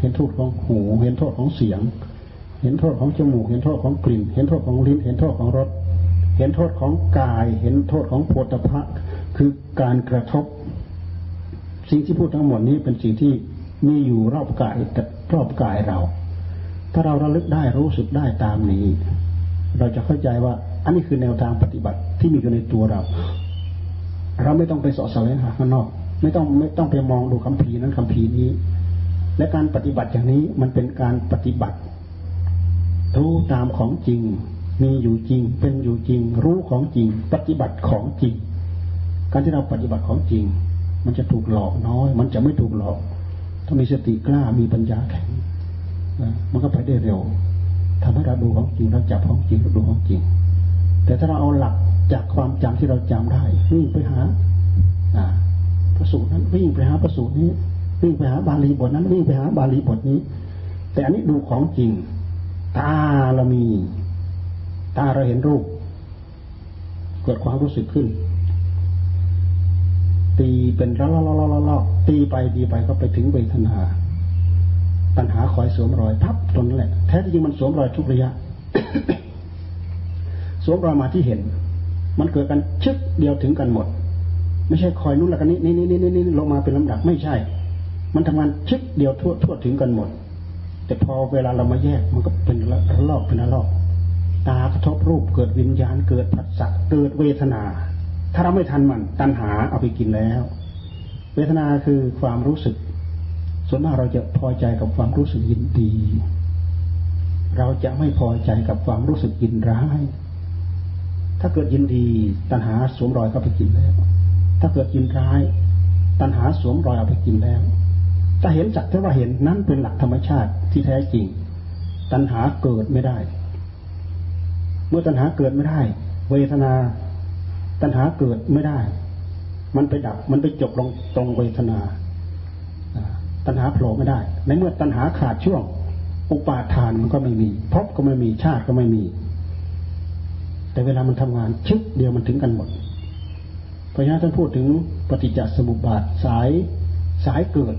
เห็นโทษของหูเห็นโทษของเสียงเห็นโทษของจมูกเห็นโทษของกลิ่นเห็นโทษของลิ้นเห็นโทษของรสเห็นโทษของกายเห็นโทษของโผฏฐัพพะคือการกระทบสิ่งที่พูดทั้งหมดนี้เป็นสิ่งที่มีอยู่รอบกายแต่รอบกายเราถ้าเราระลึกได้รู้สึกได้ตามนี้เราจะเข้าใจว่าอันนี้คือแนวทางปฏิบัติที่มีอยู่ในตัวเราเราไม่ต้องไปเสาะแสวงหาข้างนอกไม่ต้องไม่ต้องไปมองดูคัมภีร์นั้นคัมภีร์นี้และการปฏิบัติอย่างนี้มันเป็นการปฏิบัติรู้ตามของจริงมีอยู่จริงเป็นอยู่จริงรู้ของจริงปฏิบัติของจริงการที่เราปฏิบัติของจริงมันจะถูกหลอกน้อยมันจะไม่ถูกหลอกถ้ามีสติกล้ามีปัญญาแข็งมันก็ไปได้เร็วทำให้เราดูของจริงเราจับของจริงเราดูของจริงแต่ถ้าเราเอาหลักจากความจำที่เราจำได้วิ่งไปหาประสูตรนั้นวิ่งไปหาประสูตรนี้วิ่งไปหาบาลีบทนั้นวิ่งไปหาบาลีบทนี้แต่อันนี้ดูของจริงตาเรามีตาเราเห็นรูปเกิดความรู้สึกขึ้นตีเป็นละละละละละละตีไปตีไปก็ไปถึงเวทนาปัญหาคอยสวมรอยทับตนแหละแท้จริงมันสวมรอยทุกระยะ สวมรอยมาที่เห็นมันเกิดกันชึกเดียวถึงกันหมดไม่ใช่คอยนู้นละกันนี้นี่นี่นี่นี่ลงมาเป็นลำดับไม่ใช่มันทำงานชึกเดียวทั่วทั่วถึงกันหมดแต่พอเวลาเรามาแยกมันก็เป็นละลอกเป็นละลอกตากระทบรูปเกิดวิญญาณเกิดผัสสะเกิดเวทนาถ้าเราไม่ทันมันตัณหาเอาไปกินแล้วเวทนาคือความรู้สึกส่วนมากเราจะพอใจกับความรู้สึกยินดีเราจะไม่พอใจกับความรู้สึกยินร้ายถ้าเกิดยินดีตัณหาสวมรอยเข้าไปกินแล้วถ้าเกิดยินร้ายตัณหาสวมรอยเอาไปกินแล้วถ้าเห็นจักแต่ว่าเห็นนั้นเป็นหลักธรรมชาติที่แท้จริงตัณหาเกิดไม่ได้เมื่อตัณหาเกิดไม่ได้เวทนาตัณหาเกิดไม่ได้มันไปดับมันไปจบลงตรงเวทนาตัณหาโผล่ไม่ได้ในเมื่อตัณหาขาดช่วงอุปาทานมันก็ไม่มีภพก็ไม่มีชาติก็ไม่มีแต่เวลามันทำงานชึกเดียวมันถึงกันหมดเพราะฉะนั้นท่านพูดถึงปฏิจจสมุปบาทสายสายเกิด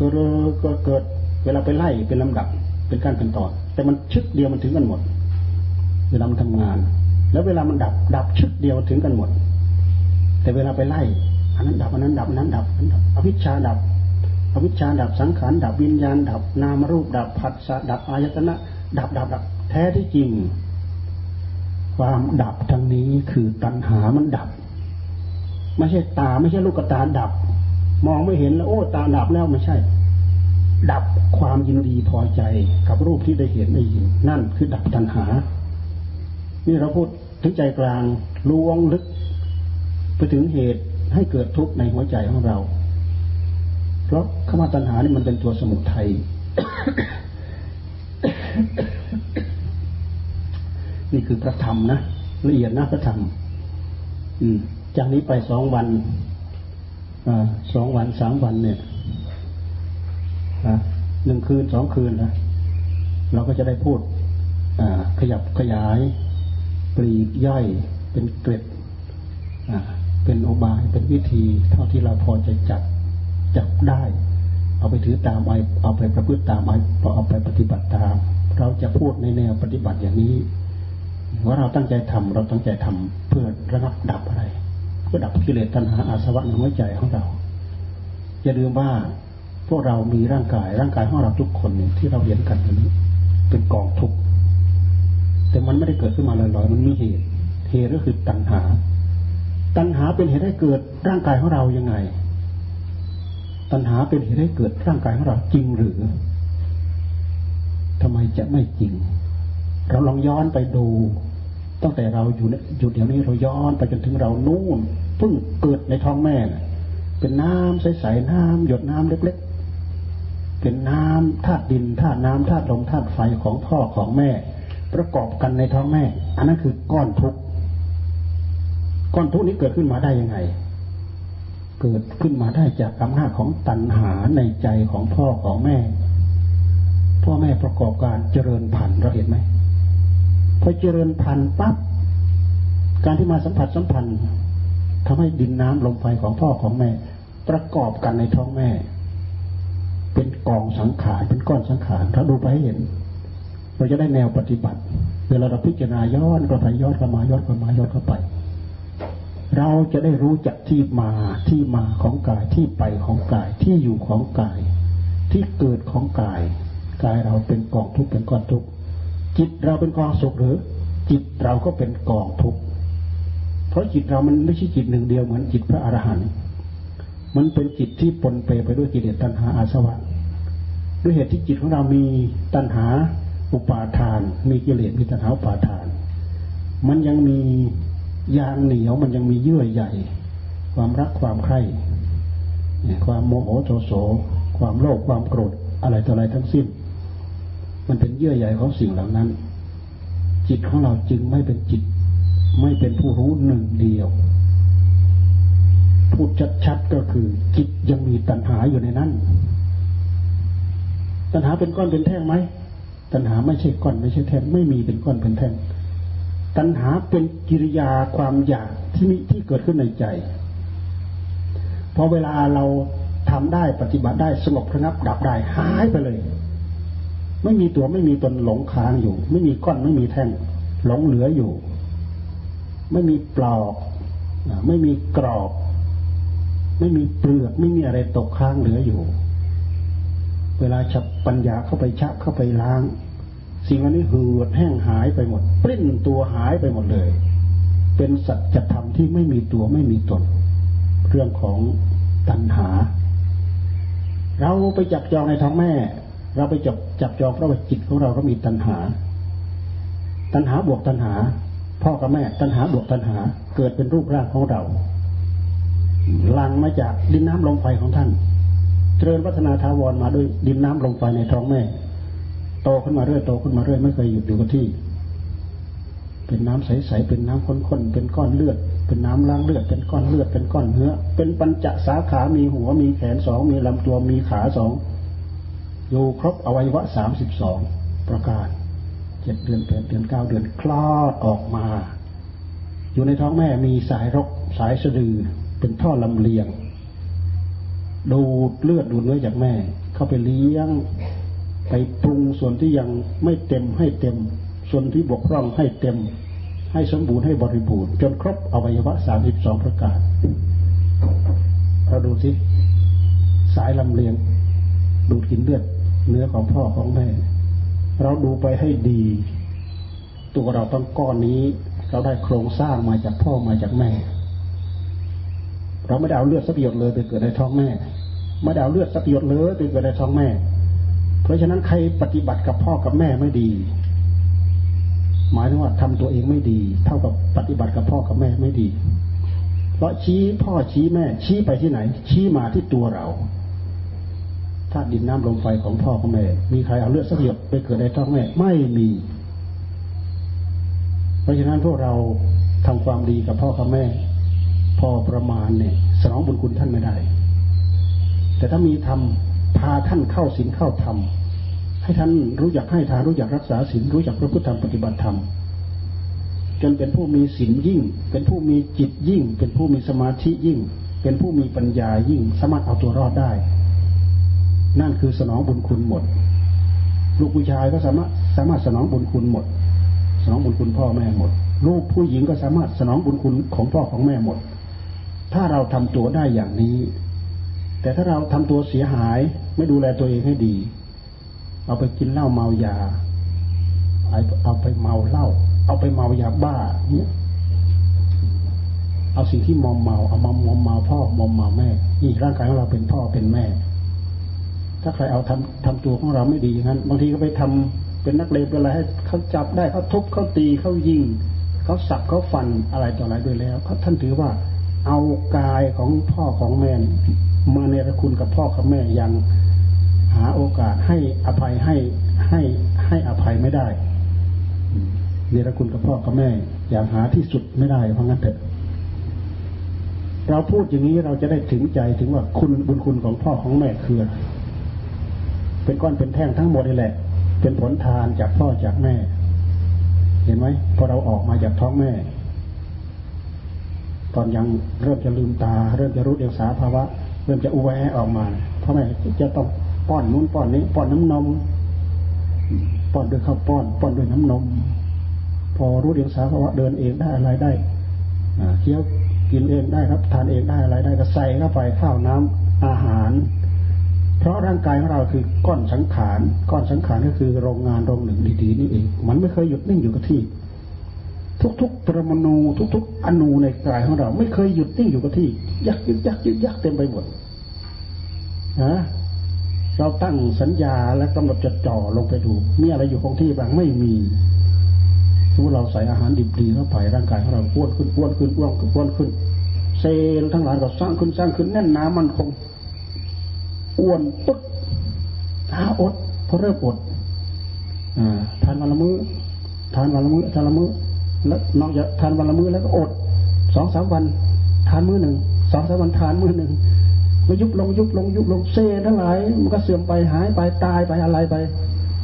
ก็เกิดเวลาไปไล่เป็นลำดับเป็นการเป็นตอนแต่มันชึกเดียวมันถึงกันหมดเวลามันทำงานแล้วเวลามันดับดับชึกเดียวถึงกันหมดแต่เวลาไปไล่อันนั้นดับอันนั้นดับอันนั้นดับอันนั้นดับอวิชชาดับอวิชชาดับสังขารดับวิญญาณดับนามรูปดับผัสสะดับอายตนะดับดับดับแท้ที่จริงความดับทั้งนี้คือตัณหามันดับไม่ใช่ตาไม่ใช่ลูกตาดับมองไม่เห็นแล้วโอ้ตาดับแล้วไม่ใช่ดับความยินดีพอใจกับรูปที่ได้เห็นได้ยินนั่นคือดับตัณหานี่เราพูดถึงใจกลางล้วงลึกไปถึงเหตุให้เกิดทุกข์ในหัวใจของเราเพราะคำว่าตัณหานี่มันเป็นตัวสมุทัย นี่คือพระธรรมนะละเอียดนะพระธรรมจากนี้ไปสองวันสองวันสามวันเนี่ยหนึ่งคืนสองคืนนะเราก็จะได้พูดขยับขยายปลีกย่อยเป็นเกร็ดเป็นโอบายเป็นวิธีเท่าที่เราพอจะจับจับได้เอาไปถือตามเอาไปประพฤติตามเอาไปปฏิบัติตามเราจะพูดในแนวปฏิบัติอย่างนี้ว่าเราตั้งใจทำเราตั้งใจทำเพื่อระงับดับอะไรเพื่อดับกิเลสตัณหาอาสวะในหัวใจของเราอย่าลืมว่าพวกเรามีร่างกายร่างกายของเราทุกคนที่เราเห็นกันนี้เป็นกองทุกข์แต่มันไม่ได้เกิดขึ้นมาลอยๆมันมีเหตุเหตุก็คือตัณหาตัณหาเป็นเหตุให้เกิดร่างกายของเรายังไงตัณหาเป็นเหตุให้เกิดร่างกายของเราจริงหรือทำไมจะไม่จริงเราลองย้อนไปดูตั้งแต่เราอยู่อยู่เดี๋ยวนี้เราย้อนไปจนถึงเรานู่นเพิ่งเกิดในท้องแม่เป็นน้ำใสๆน้ำหยดน้ำเล็กๆเป็นน้ำธาตุดินธาตุน้ำธาตุลมธาตุไฟของพ่อของแม่ประกอบกันในท้องแม่อันนั้นคือก้อนทุกข์ก้อนทุกข์นี้เกิดขึ้นมาได้ยังไงเกิดขึ้นมาได้จากอำนาจของตัณหาในใจของพ่อของแม่พ่อแม่ประกอบการเจริญพันธุ์เราเห็นไหมพอเจริญพันธุ์ปั๊บการที่มาสัมผัสสัมพันธ์ทำให้ดินน้ำลมไฟของพ่อของแม่ประกอบกันในท้องแม่เป็นกองสังขารเป็นก้อนสังขารถ้าดูไปให้เห็นเราจะได้แนวปฏิบัติเวลาเราพิจารณาย้อนกลับไปย้อนกลับมาย้อนกลับมาย้อนกลับไปเราจะได้รู้จักที่มาที่มาของกายที่ไปของกายที่อยู่ของกายที่เกิดของกายกายเราเป็นกองทุกข์เป็นก้อนทุกข์จิตเราเป็นกองสุขหรือจิตเราก็เป็นกองทุกข์เพราะจิตเรามันไม่ใช่จิตหนึ่งเดียวเหมือนจิตพระอรหันต์มันเป็นจิตที่ปนเปไปด้วยกิเลสตัณหาอาสวะด้วยเหตุที่จิตของเรามีตัณหาอุปาทานมีกิเลสมีตัณหาอุปาทานมันยังมียางเหนียวมันยังมีเยื่อใหญ่ความรักความใคร่ความโมโหโทโสความโลภความโกรธอะไรต่ออะไรทั้งสิ้นมันเป็นเยื่อใหญ่ของสิ่งเหล่านั้นจิตของเราจึงไม่เป็นจิตไม่เป็นผู้รู้หนึ่งเดียวพูดชัดๆก็คือจิตยังมีตัณหาอยู่ในนั้นตัณหาเป็นก้อนเป็นแท่งไหมตัณหาไม่ใช่ก้อนไม่ใช่แท่งไม่มีเป็นก้อนเป็นแท่งตัณหาเป็นกิริยาความอยากที่มีที่เกิดขึ้นในใจพอเวลาเราทำได้ปฏิบัติได้สงบระงับดับได้หายไปเลยไม่มีตัวไม่มีตนหลงค้างอยู่ไม่มีก้อนไม่มีแท่งหลงเหลืออยู่ไม่มีปลอกไม่มีกรอบไม่มีเปลือกไม่มีอะไรตกค้างเหลืออยู่เวลาฉับปัญญาเข้าไปชะเข้าไปล้างสิ่งอันนี้เหือดแห้งหายไปหมดปลิ้นตัวหายไปหมดเลยเป็นสัจธรรมที่ไม่มีตัวไม่มีตนเรื่องของตัณหาเราไปจับจองในท้องแม่เราไปจับจับจองเพราะว่าจิตของเราก็มีตัณหาตัณหาบวกตัณหาพ่อกับแม่ตัณหาบวกตัณหาเกิดเป็นรูปร่างของเราหลั่งมาจากดินน้ำลมไฟของท่านเจริญวัฒนาถาวรมาด้วยดินน้ำลมไฟในท้องแม่โตขึ้นมาเรื่อยโตขึ้นมาเรื่อยไม่เคยหยุดอยู่กับที่เป็นน้ำใสๆเป็นน้ำข้นๆเป็นก้อนเลือดเป็นน้ำล้างเลือดเป็นก้อนเลือดเป็นก้อนเนื้อเป็นปัญจสาขามีหัวมีแขนสองมีลำตัวมีขาสองอยู่ครบอวัยวะสามสิบสองประการเจ็ดเดือนแปดเดือนเก้าเดือนคลอดออกมาอยู่ในท้องแม่มีสายรกสายสะดือเป็นท่อลำเลียงดูดเลือดดูดเนื้อจากแม่ เข้าไปเลี้ยงไปปรุงส่วนที่ยังไม่เต็มให้เต็มส่วนที่บกพร่องให้เต็มให้สมบูรณ์ให้บริบูรณ์จนครบอวัยวะสามสิบสองประการเราดูสิสายลำเลียงดูดกินเลือดเนื้อของพ่อของแม่เราดูไปให้ดีตัวเราต้องก้อนนี้เราได้โครงสร้างมาจากพ่อมาจากแม่เราไม่ได้เอาเลือดสักหยดเลยไปเกิดในท้องแม่ไม่ได้เอาเลือดสักหยดเลยไปเกิดในท้องแม่เพราะฉะนั้นใครปฏิบัติกับพ่อกับแม่ไม่ดีหมายถึงว่าทำตัวเองไม่ดีเท่ากับปฏิบัติกับพ่อกับแม่ไม่ดีเพราะชี้พ่อชี้แม่ชี้ไปที่ไหนชี้มาที่ตัวเราธาตุดินน้ำลมไฟของพ่อของแม่มีใครเอาเลือดสักหยดไปเกิดในท้องแม่ไม่มีเพราะฉะนั้นพวกเราทำความดีกับพ่อกับแม่พอประมาณเนี่ยสนองบุญคุณท่านไม่ได้แต่ถ้ามีทำพาท่านเข้าศีลเข้าธรรมให้ท่านรู้จักให้ทานรู้จักรักษาศีลรู้จักพระพุทธธรรมปฏิบัติธรรมจนเป็นผู้มีศีลยิ่งเป็นผู้มีจิตยิ่งเป็นผู้มีสมาธิยิ่งเป็นผู้มีปัญญายิ่งสามารถเอาตัวรอดได้นั่นคือสนองบุญคุณหมดลูกผู้ชายก็สามารถสามารถสนองบุญคุณหมดสนองบุญคุณพ่อแม่หมดลูกผู้หญิงก็สามารถสนองบุญคุณของพ่อของแม่หมดถ้าเราทำตัวได้อย่างนี้แต่ถ้าเราทำตัวเสียหายไม่ดูแลตัวเองให้ดีเอาไปกินเหล้าเมายาเอาไปเมาเหล้าเอาไปเมายาบ้าเนี่ยเอาสิ่งที่มอมเมาเอามามอมเมาพ่อมอมเมาแม่นี่ร่างกายของเราเป็นพ่อเป็นแม่ถ้าใครเอาทำทำตัวของเราไม่ดีอย่างนั้นบางทีก็ไปทำเป็นนักเลงเป็นอะไรให้เขาจับได้เขาทุบเขาตีเขายิงเขาสับเขาฟันอะไรต่ออะไรด้วยแล้วเขาท่านถือว่าเอากายของพ่อของแม่มาเนรคุณกับพ่อกับแม่ยังหาโอกาสให้อภัยให้ให้ให้อภัยไม่ได้เนรคุณกับพ่อกับแม่อย่างหาที่สุดไม่ได้เพราะงั้นเถอะเราพูดอย่างนี้เราจะได้ถึงใจถึงว่าคุณบุญคุณของพ่อของแม่คือเป็นก้อนเป็นแท่งทั้งหมดนี่แหละเป็นผลทานจากพ่อจากแม่เห็นไหมพอเราออกมาจากท้องแม่ตอนยังเริ่มจะลืมตาเริ่มจะรู้เดียงสาภาวะเริ่มจะอุแวออกมาเพราะแม่จะต้องป้อนนู้นป้อนนี้ป้อนน้ำนมป้อนด้วยข้าวป้อนป้อนด้วยน้ำนมพอรู้เดียงสาภาวะเดินเองได้อะไรได้เคี้ยวกินเองได้ครับทานเองได้อะไรได้ก็ใส่เข้าไปข้าวน้ำอาหารเพราะร่างกายของเราคือก้อนสังขารก้อนสังขารก็คือโรงงานโรงหนึ่งดีๆนี่เองมันไม่เคยหยุดนิ่งอยู่กับที่ทุกๆปรมาณูทุกๆอนูในกายของเราไม่เคยหยุดนิ่งอยู่กับที่ยักยึกยักยึกยักเต็มไปหมดนะเราตั้งสัญญาและกำหนดจดจ่อลงไปดูมีอะไรอยู่คงที่บ้างไม่มีสมมติเราใส่อาหารดีๆเข้าไปร่างกายของเราอ้วนขึ้นอ้วนขึ้นอ้วนขึ้นอ้วนขึ้นเซลล์ทั้งหลายก็สร้างขึ้นสร้างขึ้นแน่นหนามันคงอ้วนปึ๊กหาอดพอเริ่มอดอ่าทานวันละมื้อทานวันละมื้อทานละมื้อแล้วนอกจากทานวันละมื้อแล้วก็อด สองสาม วันทานมื้อนึง สองสาม วันทานมื้อนึงมันยุบลงยุบลงยุบลงเซลล์ทั้งหลายมันก็เสื่อมไปหายไปตายไปอะไรไป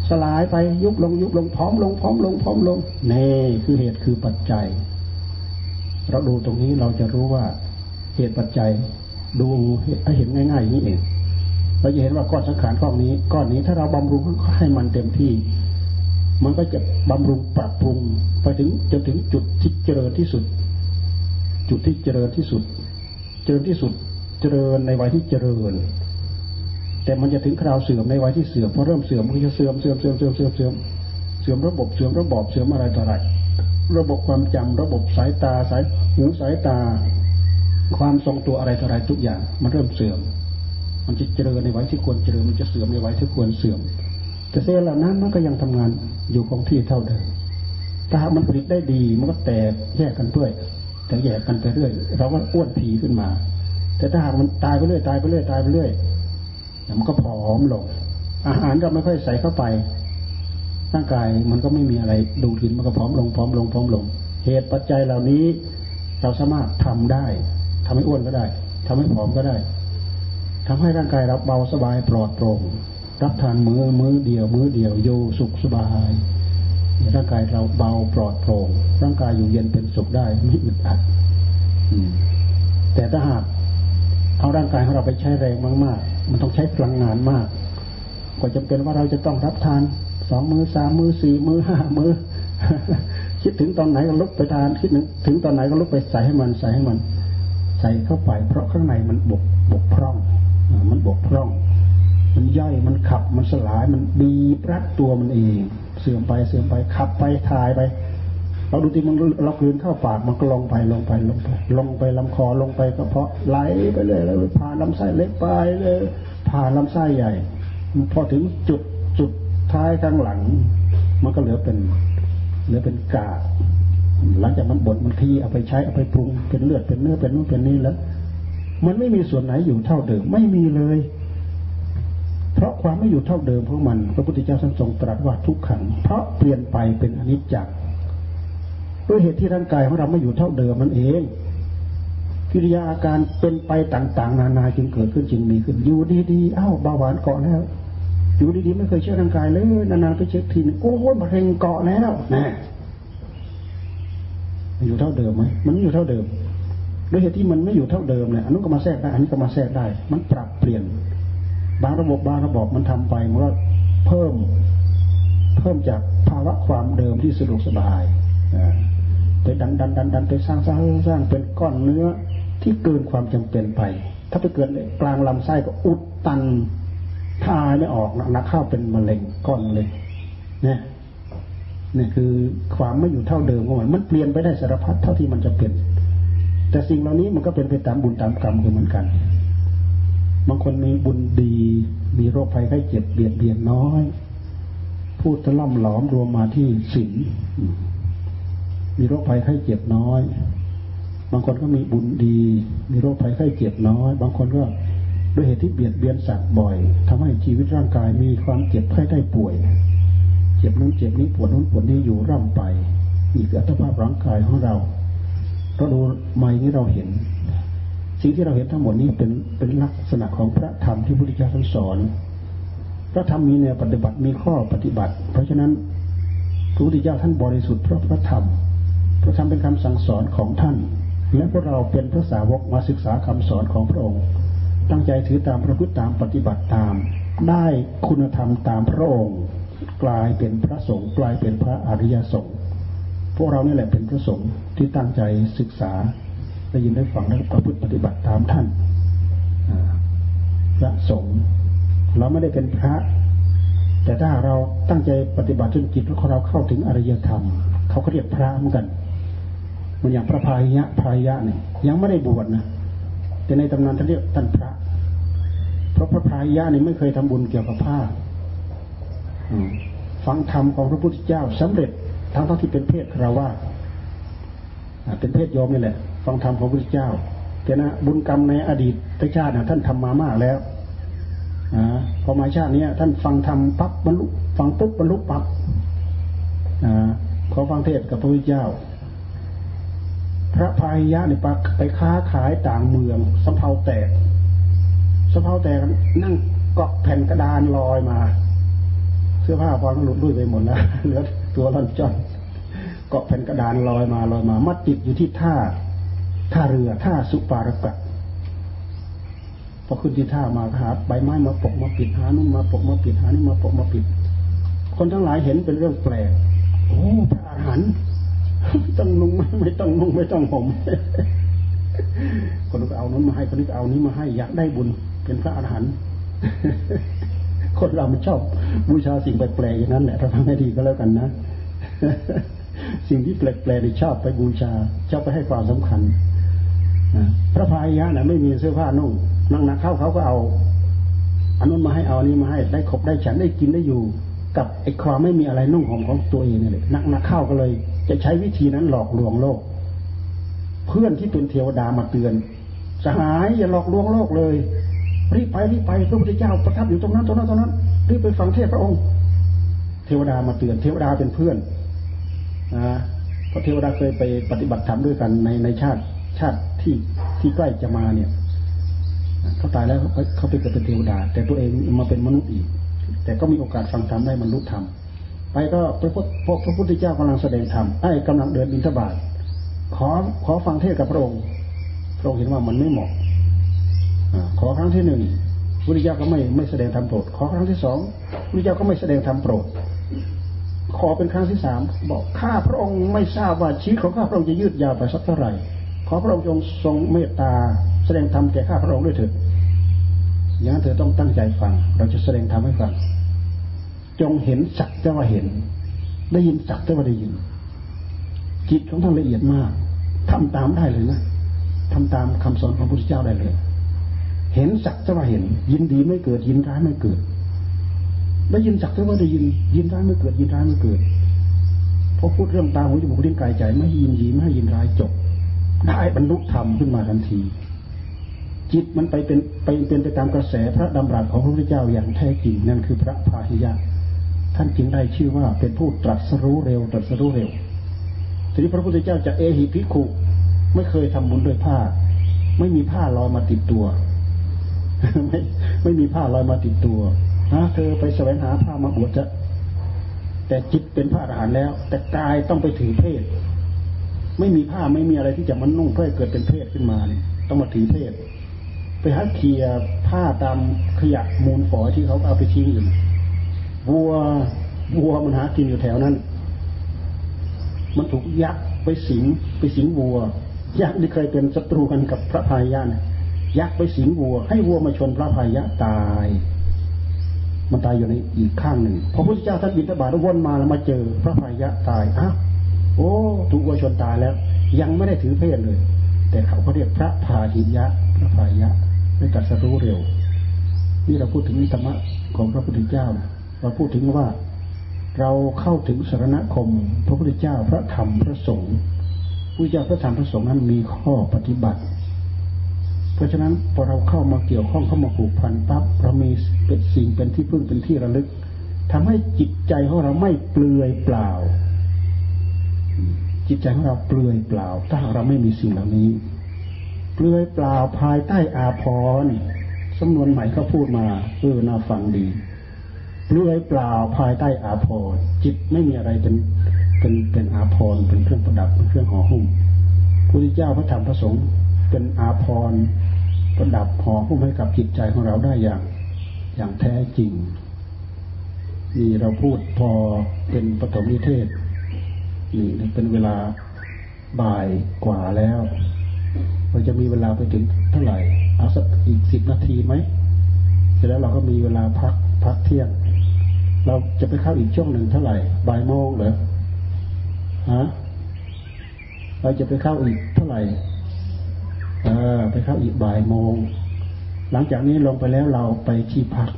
สลายไปยุบลงยุบลงพร้อมลงพร้อมลงพร้อมลงนี่คือเหตุคือปัจจัยเราดูตรงนี้เราจะรู้ว่าเหตุปัจจัยดูให้เห็นง่ายๆอย่างนี้เองเราจะเห็นว่าก้อนสังขารก้อนนี้ก้อนนี้ถ้าเราบำรุงให้มันเต็มที่มันก็จะบำรุงปรับปรุงไปถึงจนถึงจุดที่เจริญที่สุดจุดที่เจริญที่สุดเจริญที่สุดเจริญในวัยที่เจริญแต่มันจะถึงคราวเสื่อมในวัยที่เสื่อมพอเริ่มเสื่อมมันจะเสื่อมเสื่อมเสื่อมเสื่อมเสื่อมเสื่อมเสื่อมระบบเสื่อมระบบเสื่อมอะไรต่ออะไรระบบความจำระบบสายตาสายหูสายตาความทรงตัวอะไรต่ออะไรทุกอย่างมันเริ่มเสื่อมมันจะเจริญในวัยที่ควรเจริญมันจะเสื่อมในวัยที่ควรเสื่อมแต่เซลล์เหล่านั้นมันก็ยังทำงานอยู่คงที่เท่าเดิมถ้าหากมันผลิตได้ดีมันก็แตกแยกกันเรื่อยแต่แยกกันไปเรื่อยเราก็อ้วนผีขึ้นมาแต่ถ้าหากมันตายไปเรื่อยตายไปเรื่อยตายไปเรื่อยมันก็ผอมลงอาหารก็ไม่ค่อยใส่เข้าไปร่างกายมันก็ไม่มีอะไรดูดกินมันก็ผอมลงผอมลงผอมลงเหตุปัจจัยเหล่านี้เราสามารถทำได้ทำให้อ้วนก็ได้ทำให้ผอมก็ได้ทำให้ร่างกายเราเบาสบายปลอดโปร่งรับทานมือมือเดียวมือเดียวโยสุขสบายร่างกายเราเบาปลอดโปร่งร่างกายอยู่เย็นเป็นสุขได้ไม่อึดอัดแต่ถ้าหากเอาร่างกายของเราไปใช้แรงมากๆมันต้องใช้พลังงานมาก ก็จะเป็นว่าเราจะต้องรับทานสองมือสามมือสี่มือห้ามือคิดถึงตอนไหนก็ลุกไปทานคิดถึงตอนไหนก็ลุกไปใส่ให้มันใส่ให้มันใส่เข้าไปเพราะข้างในมันบกบกพร่องมันบกพร่องมันย่อยมันขับมันสลายมันบีบรัดตัวมันเองเสื่อมไปเสื่อมไปขับไปถ่ายไปเราดูที่มันเรากลืนเข้าปากมันก็ลงไปลงไปลงไปลงไปลำคอลงไปกระเพาะไหลไปเลยแล้วผ่านลำไส้เล็กไปเลยผ่านลำไส้ใหญ่พอถึงจุดจุดท้ายข้างหลังมันก็เหลือเป็นเหลือเป็นกากหลังจากมันบดมันที่เอาไปใช้เอาไปปรุงเป็นเลือดเป็นเนื้อเป็นนู่นเป็นนี่แล้วมันไม่มีส่วนไหนอยู่เท่าเดิมไม่มีเลยเพราะความไม่อยู่เท่าเดิมของมันพระพุทธเจ้าทรงตรัสว่าทุกขังเพราะเปลี่ยนไปเป็นอนิจจังด้วยเหตุที่ร่างกายของเราไม่อยู่เท่าเดิมมันเองกิริยาอาการเป็นไปต่างๆนานาจึงเกิดขึ้นจึงมีขึ้นอยู่ดีๆอ้าวเบาหวานเกาะแล้วอยู่ดีๆไม่เคยเช็คร่างกายเลยนานๆไปเช็คทีนึงโอ้โหมะเร็งเกาะแล้วนะอยู่เท่าเดิมไหมมันไม่อยู่เท่าเดิมด้วยเหตุที่มันไม่อยู่เท่าเดิมเนี่ยอันนู้นก็มาแทรกได้อันนี้ก็มาแทรกได้มันปรับเปลี่ยนบางระบบบางระบบมันทำไปมันก็เพิ่มเพิ่มจากภาวะความเดิมที่สะดวกสบายไปดันดันดันดันไปสร้างสร้างสร้างเป็นก้อนเนื้อที่เกินความจำเป็นไปถ้าไปเกินกลางลำไส้ก็อุดตันถ่ายไม่ออกนักเข้าเป็นมะเร็งก้อนเลยเนี่ยนี่คือความไม่อยู่เท่าเดิมของมันมันเปลี่ยนไปได้สารพัดเท่าที่มันจะเปลี่ยนแต่สิ่งเหล่านี้มันก็เป็นไปตามบุญตามกรรมเหมือนกันบางคนมีบุญดีมีโรคภัยไข้เจ็บเบียดเบียนน้อยพูดตะล่ำหลอมรวมมาที่ศีลมีโรคภัยไข้เจ็บน้อยบางคนก็มีบุญดีมีโรคภัยไข้เจ็บน้อยบางคนก็ด้วยเหตุที่เบียดเบียนสัตว์บ่อยทำให้ชีวิตร่างกายมีความเจ็บไข้ได้ป่วยเจ็บนั้นเจ็บนี้ปวดนั้นปวดนี้อยู่ร่ำไปนี่คืออัตภาพร่างกายของเราเราดูใหม่นี้เราเห็นสิ่งที่เราเห็นทั้งหมดนี้เป็นเป็นลักษณะของพระธรรมที่พระพุทธเจ้าทรงสอนพระธรรมมีแนวปฏิบัติมีข้อปฏิบัติเพราะฉะนั้นพระพุทธเจ้าท่านบริสุทธิ์เพราะพระธรรมพระธรรมเป็นคำสั่งสอนของท่านและพวกเราเป็นพระสาวกมาศึกษาคำสอนของพระองค์ตั้งใจถือตามประพฤติตามปฏิบัติตามได้คุณธรรมตามพระองค์กลายเป็นพระสงฆ์กลายเป็นพระอริยสงฆ์พวกเรานี่แหละเป็นพระสงฆ์ที่ตั้งใจศึกษาได้ยินได้ฟังได้ประพฤติปฏิบัติตามท่านพระสงฆ์เราไม่ได้เป็นพระแต่ถ้าเราตั้งใจปฏิบัติจนจิตของเราเข้าถึงอริยธรรมเขาก็เรียกพระเหมือนกันมันอย่างพระพายะพายะเนี่ยยังไม่ได้บวชนะแต่ในตำนานท่านเรียกท่านพระเพราะพระพายะนี่ไม่เคยทำบุญเกี่ยวกับผ้าฟังธรรมของพระพุทธเจ้าสำเร็จทั้งทั้งที่เป็นเพศคฤหัสถ์เป็นเพศโยมนี่แหละฟังธรรมของพระพุทธเจ้าแต่นะบุญกรรมในอดีตชาตินะท่านทำมามากแล้วนะพอมาชาตินี้ท่านฟังธรรมปั๊บบรรลุฟังปุ๊บบรรลุปั๊บนะขอฟังเทศกับพระพุทธเจ้าพระพายะเนี่ยไปค้าขายต่างเมืองสำเภาแตกสำเภาแตกนั่งเกาะแผ่นกระดานลอยมาเสื้อผ้าพรหลุดลุ่ยไปหมดแล้วเหลือตัวร่อนจ้อนเกาะแผ่นกระดานลอยมาลอยมามัดติดอยู่ที่ท่าท่าเรือท่าสุปารกะพอขึ้นที่ท่ามาหาใบไม้มาปกมาปิดหานู่นมาปกมาปิดหานี่มาปกมาปิดคนทั้งหลายเห็นเป็นเรื่องแปลกโอ้พระอรหันต์ต้องนุ่งไม่ต้องนุ่งไม่ต้องห่มคนนึกเอานั้นมาให้คนนึกเอานี้มาให้อยากได้บุญเป็นพระอรหันต์คนเรามันชอบบูชาสิ่งแปลกๆอย่างนั้นแหละเราทำให้ดีก็แล้วกันนะสิ่งที่แปลกๆนี่ชอบไปบูชาชอบไปให้ความสำคัญนะพระพายะน่ะไม่มีเสื้อผ้านุ่งนั่งนักเข้าเขาก็เอาอันนั้นมาให้เอานี้มาให้ได้ขบได้ฉันได้กินได้อยู่กับไอ้ความไม่มีอะไรนุ่งห่มของตัวเองนี่แหละนักนักเข้าก็เลยจะใช้วิธีนั้นหลอกลวงโลกเพื่อนที่เป็นเทวดามาเตือนสหายอย่าหลอกลวงโลกเลยรีบไปรีบไปพระพุทธเจ้าประทับอยู่ตรงนั้นตรงนั้นตรงนั้นรีบไปฟังเทศพระองค์เทวดามาเตือนเทวดาเป็นเพื่อนนะเพราะเทวดาเคยไปปฏิบัติธรรมด้วยกันในในชาติชาติที่ที่ใกล้จะมาเนี่ยเขาตายแล้วเขาเขาไปเกิดเป็นเทวดาแต่ตัวเองมาเป็นมนุษย์อีกแต่ก็มีโอกาสฟังธรรมได้บรรลุธรรมไปก็พระพุทธเจ้ากำลังแสดงธรรมไอ้กำลังเดินบิณฑบาตขอขอฟังเทศกับพระองค์พระองค์เห็นว่ามันไม่เหมาะขอครั้งที่หนึ่ง พุทธเจ้าก็ไม่ไม่แสดงธรรมโปรดขอครั้งที่สองพุทธเจ้าก็ไม่แสดงธรรมโปรดขอเป็นครั้งที่สามบอกข้าพระองค์ไม่ทราบว่าชีวิตของข้าพระองค์จะยืดยาวไปสักเท่าไหร่ขอพระองค์จงทรงเมตตาแสดงธรรมแก่ข้าพระองค์ด้วยเถิดอย่างนั้นเธอต้องตั้งใจฟังเราจะแสดงธรรมให้ฟังจงเห็นสักแต่ว่าเห็นได้ยินสักแต่ว่าได้ยินจิตของท่านละเอียดมากทำตามได้เลยนะทำตามคำสอนของพระพุทธเจ้าได้เลยเห็นสักแต่ว่าเห็นยินดีไม่เกิดยินร้ายไม่เกิดได้ยินสักแต่ว่าได้ยินยินร้ายไม่เกิดยินร้ายไม่เกิดพอพูดเรื่องตาหูจมูกลิ้นกายใจไม่ยินดีไม่ยินร้ายจบได้บรรลุธรรมขึ้นมาทันทีจิตมันไปเป็นไปเป็นไปตามกระแสพระดำรัสของพระพุทธเจ้าอย่างแท้จริงนั่นคือพระพาหิยะท่านจึงได้ชื่อว่าเป็นผู้ตรัสรู้เร็วตรัสรู้เร็วทีนี้พระพุทธเจ้าจะเอหิภิกขุไม่เคยทำบุญด้วยผ้าไม่มีผ้าลอยมาติดตัวไม่ไม่มีผ้าลอยมาติดตัวนะเธอไปแสวงหาผ้ามาบวชจะแต่จิตเป็นพระอรหันต์แล้วแต่กายต้องไปถือเพศไม่มีผ้าไม่มีอะไรที่จะมันนุ่งเพื่อเกิดเป็นเพศขึ้นมาเนี่ยต้องมาถือเพศไปหาเคียผ้าตามขยะมูลฝอยที่เขาเอาไปทิ้งอยู่วัววัวมันหากินอยู่แถวนั้นมันถูกยักษ์ไปสิงไปสิงวัวยักษ์ที่เคยเป็นศัตรูกันกับพระพายะเนี่ยยักษ์ไปสิงวัวให้วัวมาชนพระพายะตายมันตายอยู่ในอีกข้างหนึ่งพอพระพุทธเจ้าท่านบิณฑบาตวนมาแล้วมาเจอพระพายะตายอ้าวโอ้ถูกวัวชนตายแล้วยังไม่ได้ถือเพศเลยแต่เขาก็เรียกพระพาหิยะพระพายะได้ตรัสรู้เร็วนี่เราพูดถึงธรรมะของพระพุทธเจ้านะเราพูดถึงว่าเราเข้าถึงสรณคมพระพุทธเจ้าพระธรรมพระสงฆ์พระเจ้าพระธรรมพระสงฆ์นั้นมีข้อปฏิบัติเพราะฉะนั้นพอเราเข้ามาเกี่ยวข้องเข้ามาผูกพันปั๊บเรามีเป็นสิ่งเป็นที่พึ่งเป็นที่ระลึกทำให้จิตใจของเราไม่เปลือยเปล่าจิตใจของเราเปลือยเปล่าถ้าเราไม่มีสิ่งเหล่านี้เปลือยเปล่าภายใต้อาภรณ์สำนวนใหม่เขาพูดมาเออน่าฟังดีเปลือยเปล่าภายใต้อาภรณ์จิตไม่มีอะไรเป็นเป็นเป็นอาภรณ์เป็นเครื่องประดับเป็นเครื่องห่อหุ้มพระพุทธเจ้าพระธรรมพระสงฆ์เป็นอาภรณ์ประดับห่อหุ้มให้กับจิตใจของเราได้อย่างอย่างแท้จริงนี่เราพูดพอเป็นปฐมนิเทศนี่เป็นเวลาบ่ายกว่าแล้วเราจะมีเวลาไปถึงเท่าไหร่เอาสักอีกสิบนาทีไหมเสร็จแล้วเราก็มีเวลาพักพักเที่ยงเราจะไปเข้าอีกช่วงหนึ่งเท่าไหร่บ่ายโมงเหรอฮะเราจะไปเข้าอีกเท่าไหร่เออไปเข้าอีกบ่ายโมงหลังจากนี้ลงไปแล้วเราไปที่พัก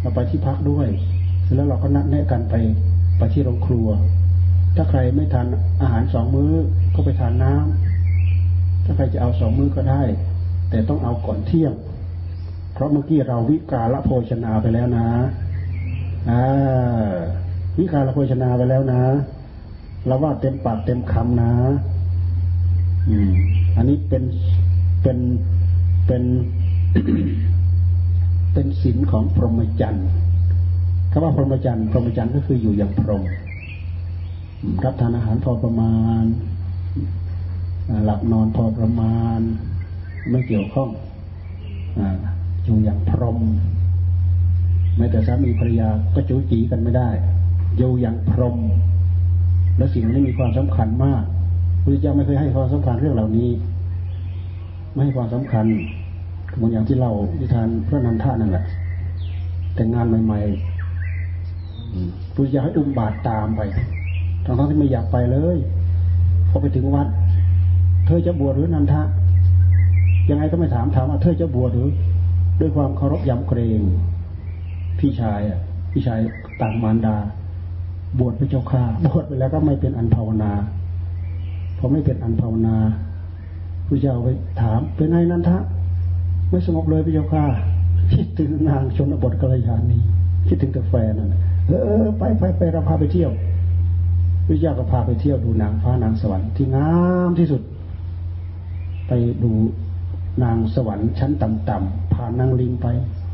เราไปที่พักด้วยเสร็จแล้วเราก็นัดแนะกันไปไปที่โรงครัวถ้าใครไม่ทานอาหารสองมื้อก็ไปทานน้ำถ้าใครจะเอาสองมื้อก็ได้แต่ต้องเอาก่อนเที่ยงเพราะเมื่อกี้เราวิกาลโภชนาไปแล้วนะอ่าวิกาลโภชนาไปแล้วนะเราว่าเต็มปากเต็มคำนะอืมอันนี้เป็นเป็นเป็นเป็นศีลของพรหมจรรย์คำว่าพรหมจรรย์พรหมจรรย์ก็คืออยู่อย่างพรหมรับทานอาหารพอประมาณหลับนอนพอประมาณไม่เกี่ยวข้องอยู่อย่างพรหมแม้แต่สามีภรรยาก็จู้จี้กันไม่ได้อยู่อย่างพรหมและสิ่งนี้มีความสำคัญมากพระพุทธเจ้าไม่เคยให้ความสำคัญเรื่องเหล่านี้ไม่ให้ความสำคัญเหมือนอย่างที่เรานิทานพระนันทานั่นแหละแต่งงานใหม่ๆพระพุทธเจ้าให้อุ้มบาตรตามไปตอนนั้นที่ไม่อยากไปเลยพอไปถึงวัดเธอจะบวชหรือนันทะยังไงก็ไม่ถามถามว่าเธอจะบวชหรือด้วยความเคารพยำเกรงพี่ชายอ่ะพี่ชายต่างมารดาบวชพระเจ้าข้าบวชไปแล้วก็ไม่เป็นอันภาวนาพอไม่เป็นอันภาวนาพระเจ้าไปถามเป็นไงนันทะไม่สงบเลยพระเจ้าข้าคิดถึงนางชนบทกัลยาณีคิดถึงแต่แฟนนั่นเออไปไปไปเราพาไปเที่ยวพระเจ้าก็พาไปเที่ยวดูนางฟ้านางสวรรค์ที่งามที่สุดไปดูนางสวรรค์ชั้นต่ำๆผ่านนางลิงไป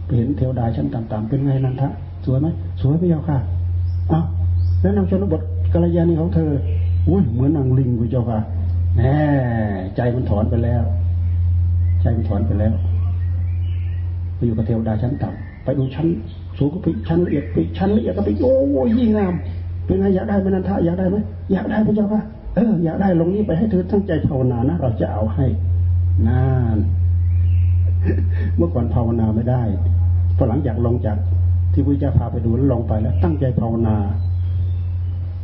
ไปเห็นเทวดาชั้นต่ำๆเป็นไงนันทะสวยไหมสวยพระเจ้าค่ะอ้าวแล้วนางชนบทกัลยาณีของเธออุ้ยเหมือนนางลิงพระเจ้าค่ะแหมใจมันถอนไปแล้วใจมันถอนไปแล้ว ไปอยู่กับเทวดาชั้นต่ำไปดูชั้นสูงก็ไปชั้นละเอียดไปชั้นละเอียดก็ไปโอ้ยยิ่งงามเป็นไงอยากได้ไหมนันทะอยากได้ไหมอยากได้พระเจ้าค่ะเอออยากได้ลงนี้ไปให้เธอตั้งใจภาวนานะเราจะเอาให้นานเมื่อก่อนภาวนาไม่ได้พอหลังจากลงจากที่พระเจ้าพาไปดูแล้วลงไปแล้วตั้งใจภาวนา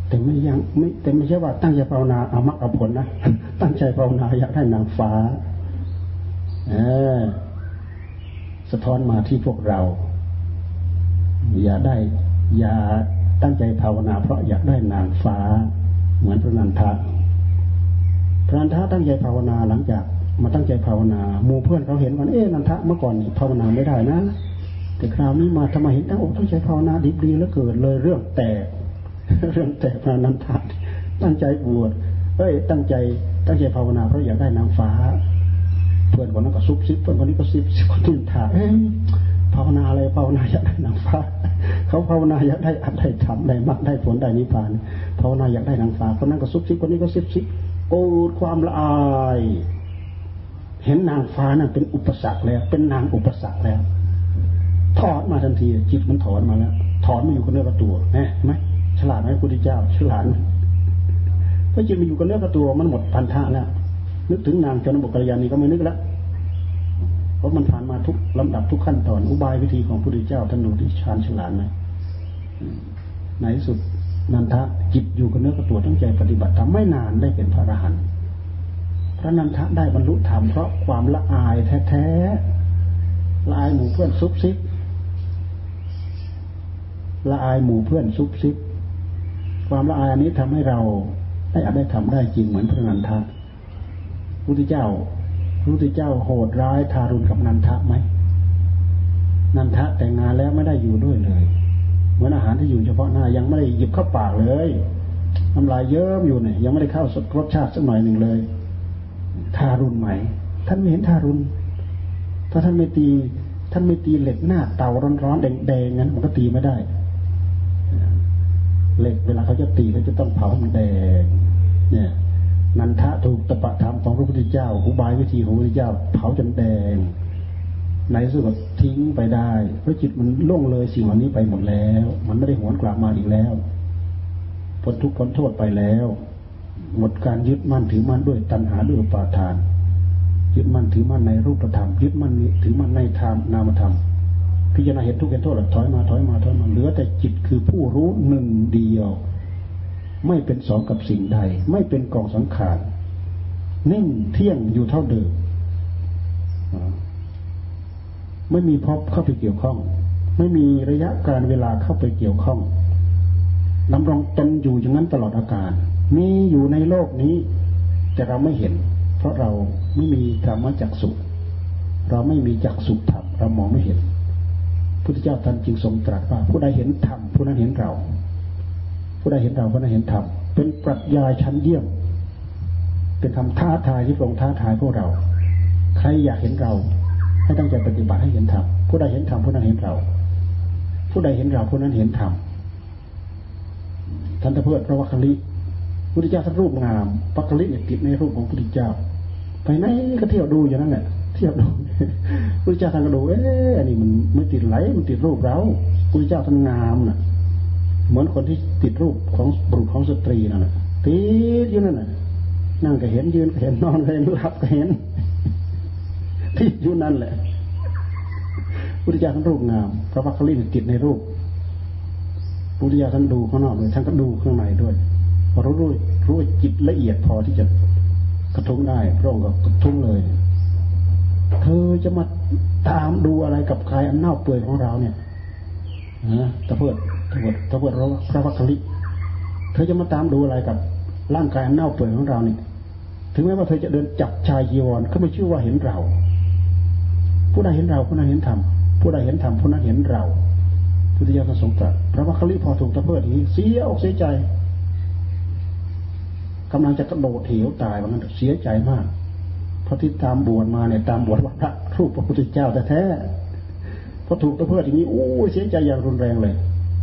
แต่ไม่ยังไม่แต่ไม่ใช่ว่าตั้งใจภาวนาเอามรรคผลนะตั้งใจภาวนาอยากได้นางฟ้าเออสะท้อนมาที่พวกเราอย่าได้อย่าตั้งใจภาวนาเพราะอยากได้นางฟ้าเหมือนพระนันทะพระนันทะตั้งใจภาวนาหลังจากมาตั้งใจภาวนาหมู่เพื่อนเขาเห็นว่าเอ๊ะนันทะเมื่อก่อนภาวนาไม่ได้นะแต่คราวนี้มาทำไมเห็นตั้งอกตั้งใจภาวนาดีดีแล้วเกิดเลยเรื่องแตกเรื่องแตกพระนันทะตั้งใจบวชเอ้ยตั้งใจตั้งใจภาวนาเพราะอยากได้นางฟ้าเพื่อนคนนั้นก็ซุบซิบเพื่อนคนนี้ก็ซิบซิบคนตื่นถามภาวนาอะไรภาวนาอยากได้นางฟ้าเขาภาวนาอยากได้อัตได้ธรรมได้มรรคได้ผลได้นิพพานภาวนาอยากได้นางฟ้าคนนั้นก็ซุบซิบคนนี้ก็ซิบซิบโกรธความละอายเห็นนางฟ้านั่นเป็นอุปสรรคแล้วเป็นนางอุปสรรคแล้วถอดมาทันทีจิตมันถอนมาแล้วถอนมาอยู่กับเนื้อกับตัวนะเห็นไหมฉลาดไหมพระพุทธเจ้าฉลาดเพราะจิตมันอยู่กับเนื้อกับตัวมันหมดพันธะแล้วนึกถึงนางชนบทกัลยาณีก็ไม่นึกแล้วเพราะมันผ่านมาทุกลำดับทุกขั้นตอนอุบายวิธีของพระพุทธเจ้าท่านรู้ที่ชาญฉลาดไหมในที่สุดนันทะจิตอยู่กับเนื้อกับตัวตั้งใจปฏิบัติทำไม่นานได้เป็นพระอรหันต์พระนันทะได้บรรลุธรรมเพราะความละอายแท้ๆละอายหมู่เพื่อนซุบซิบละอายหมู่เพื่อนซุบซิบความละอายอันนี้ทำให้เราได้อาจได้ทำได้จริงเหมือนพระนันทะพระพุทธเจ้าพระพุทธเจ้าโหดร้ายทารุณกับนันทะไหมนันทะแต่งงานแล้วไม่ได้อยู่ด้วยเลยเหมือนอาหารที่อยู่เฉพาะหน้ายังไม่ได้หยิบเข้าปากเลยน้ำลายเยิ้มอยู่เนี่ยยังไม่ได้เข้ารสชาติสักหน่อยหนึ่งเลยทารุณไหมท่านไม่เห็นทารุณถ้าท่านไม่ตีท่านไม่ตีเหล็กหน้าเตาร้อนๆแดงๆงั้นมันก็ตีไม่ได้เหล็กเวลาเขาจะตีเขาจะต้องเผาให้มันแดงเนี่ยนันทะถูกตปะธรรมของพระพุทธเจ้าอุบายวิธีของพระพุทธเจ้าเผาจนแดงในสุดก็ทิ้งไปได้เพราะจิตมันล่วงเลยสิ่งเหล่านี้ไปหมดแล้วมันไม่ได้หวนกลับมาอีกแล้วพ้นทุกข์พ้นโทษไปแล้วหมดการยึดมั่นถือมั่นด้วยตัณหาด้วยอุปาทานยึดมั่นถือมั่นในรูปธรรมยึดมั่นถือมั่นในธรรมนามธรรมพิจารณาเห็นทุกข์เห็นโทษแล้วถอยมาถอยมาถอยมาเหลือแต่จิตคือผู้รู้หนึ่งเดียวไม่เป็นสองกับสิ่งใดไม่เป็นกองสังขารนิ่งเที่ยงอยู่เท่าเดิมไม่มีภพเข้าไปเกี่ยวข้องไม่มีระยะการเวลาเข้าไปเกี่ยวข้องดำรงตนอยู่อย่างนั้นตลอดอากาลมีอยู่ในโลกนี้แต่เราไม่เห็นเพราะเราไม่มีธรรมจักษุเราไม่มีจักษุธรรมเรามองไม่เห็นพระพุทธเจ้าท่านจึงทรงตรัสว่าผู้ใดเห็นธรรมผู้นั้นเห็นเราผู้ใดเห็นเราผู้นั้นเห็นธรรมเป็นปรัชญาชั้นเยี่ยมเป็นธรรมท้าทายที่พระองค์ท้าทายพวกเราใครอยากเห็นเราให้ตั้งใจปฏิบัติให้เห็นธรรมผู้ใดเห็นธรรมผู้นั้นเห็นเราผู้ใดเห็นเราผู้นั้นเห็นธรรมท่านตะเพิดพระวัคคลิพุทธเจ้าท่านรูปงามวัคคลิเนี่ยติดในรูปของพุทธเจ้าไปไหนก็เที่ยวดูอย่างนั้นแหละเที่ยวดูพุทธเจ้าท่านก็ดูเอ๊ะอันนี้มันไม่ติดไหลมันติดรูปเราพุทธเจ้าท่านงามน่ะเหมือนคนที่ติดรูปของบุรุษของสตรีนั่นแหละติดอยู่นั่นน่ะนั่งก็เห็นยืนก็เห็นนอนก็เห็นหลับก็เห็นติดอยู่นั่นแหละพุทธเจ้าท่านรูปงามพระวัคคลิเนี่ยติดในรูปพุทธเจ้าท่านดูข้างนอกเลยท่านก็ดูข้างในด้วยพอรู้ด้วยรู้จิตละเอียดพอที่จะกระทุ้งได้พระองค์ก็กระทุ้งเลยเธอจะมาตามดูอะไรกับกายอันเน่าเปื่อยของเราเนี่ยนะตะเพิดตะเพิดตะเพิดพระวัคคลิเธอจะมาตามดูอะไรกับร่างกายอันเน่าเปื่อยของเราเนี่ยถึงแม้ว่าเธอจะเดินจับชายจีวรก็ไม่ชื่อว่าเห็นเราผู้ใดเห็นเราผู้นั้นเห็นธรรมผู้ใดเห็นธรรมผู้นั้นเห็นเราพุทธเจ้าทรงตรัสพระวัคคลิพอถูกตะเพิดนี้เสียอกเสียใจกำลังจะกระโดดเหวตายว่างั้นเสียใจมากเพราะที่ตามบวชมาเนี่ยตามบวชวัดพระรูปพระพุทธเจ้าแต่แท้พอถูกตะเพิดอย่างนี้โอ้เสียใจอย่างรุนแรงเลย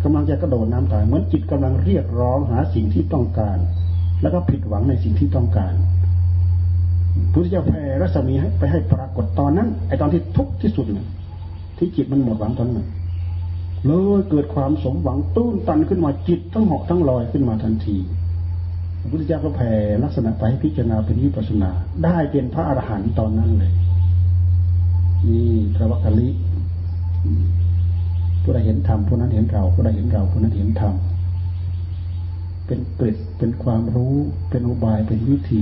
กำลังจะกระโดดน้ำตายเหมือนจิตกำลังเรียกร้องหาสิ่งที่ต้องการแล้วก็ผิดหวังในสิ่งที่ต้องการพุทธเจ้าแผ่รัศมีให้ไปให้ปรากฏตอนนั้นไอตอนที่ทุกข์ที่สุดเนี่ย ที่จิตมันหมดหวังทั้งหนึ่งเลยเกิดความสมหวังตื้นตันขึ้นมาจิตทั้งหอกทั้งลอยขึ้นมาทันทีพระพุทธเจ้าก็แผ่ลักษณะไปให้พิจารณาเป็นวิปัสสนาได้เป็นพระอรหันต์ตอนนั้นเลยนี่พระวักกลิผู้ใดเห็นธรรมผู้นั้นเห็นเราผู้ใดเห็นเราผู้นั้นเห็นธรรมเป็นกฤษเป็นความรู้เป็นอุบายเป็นวิธี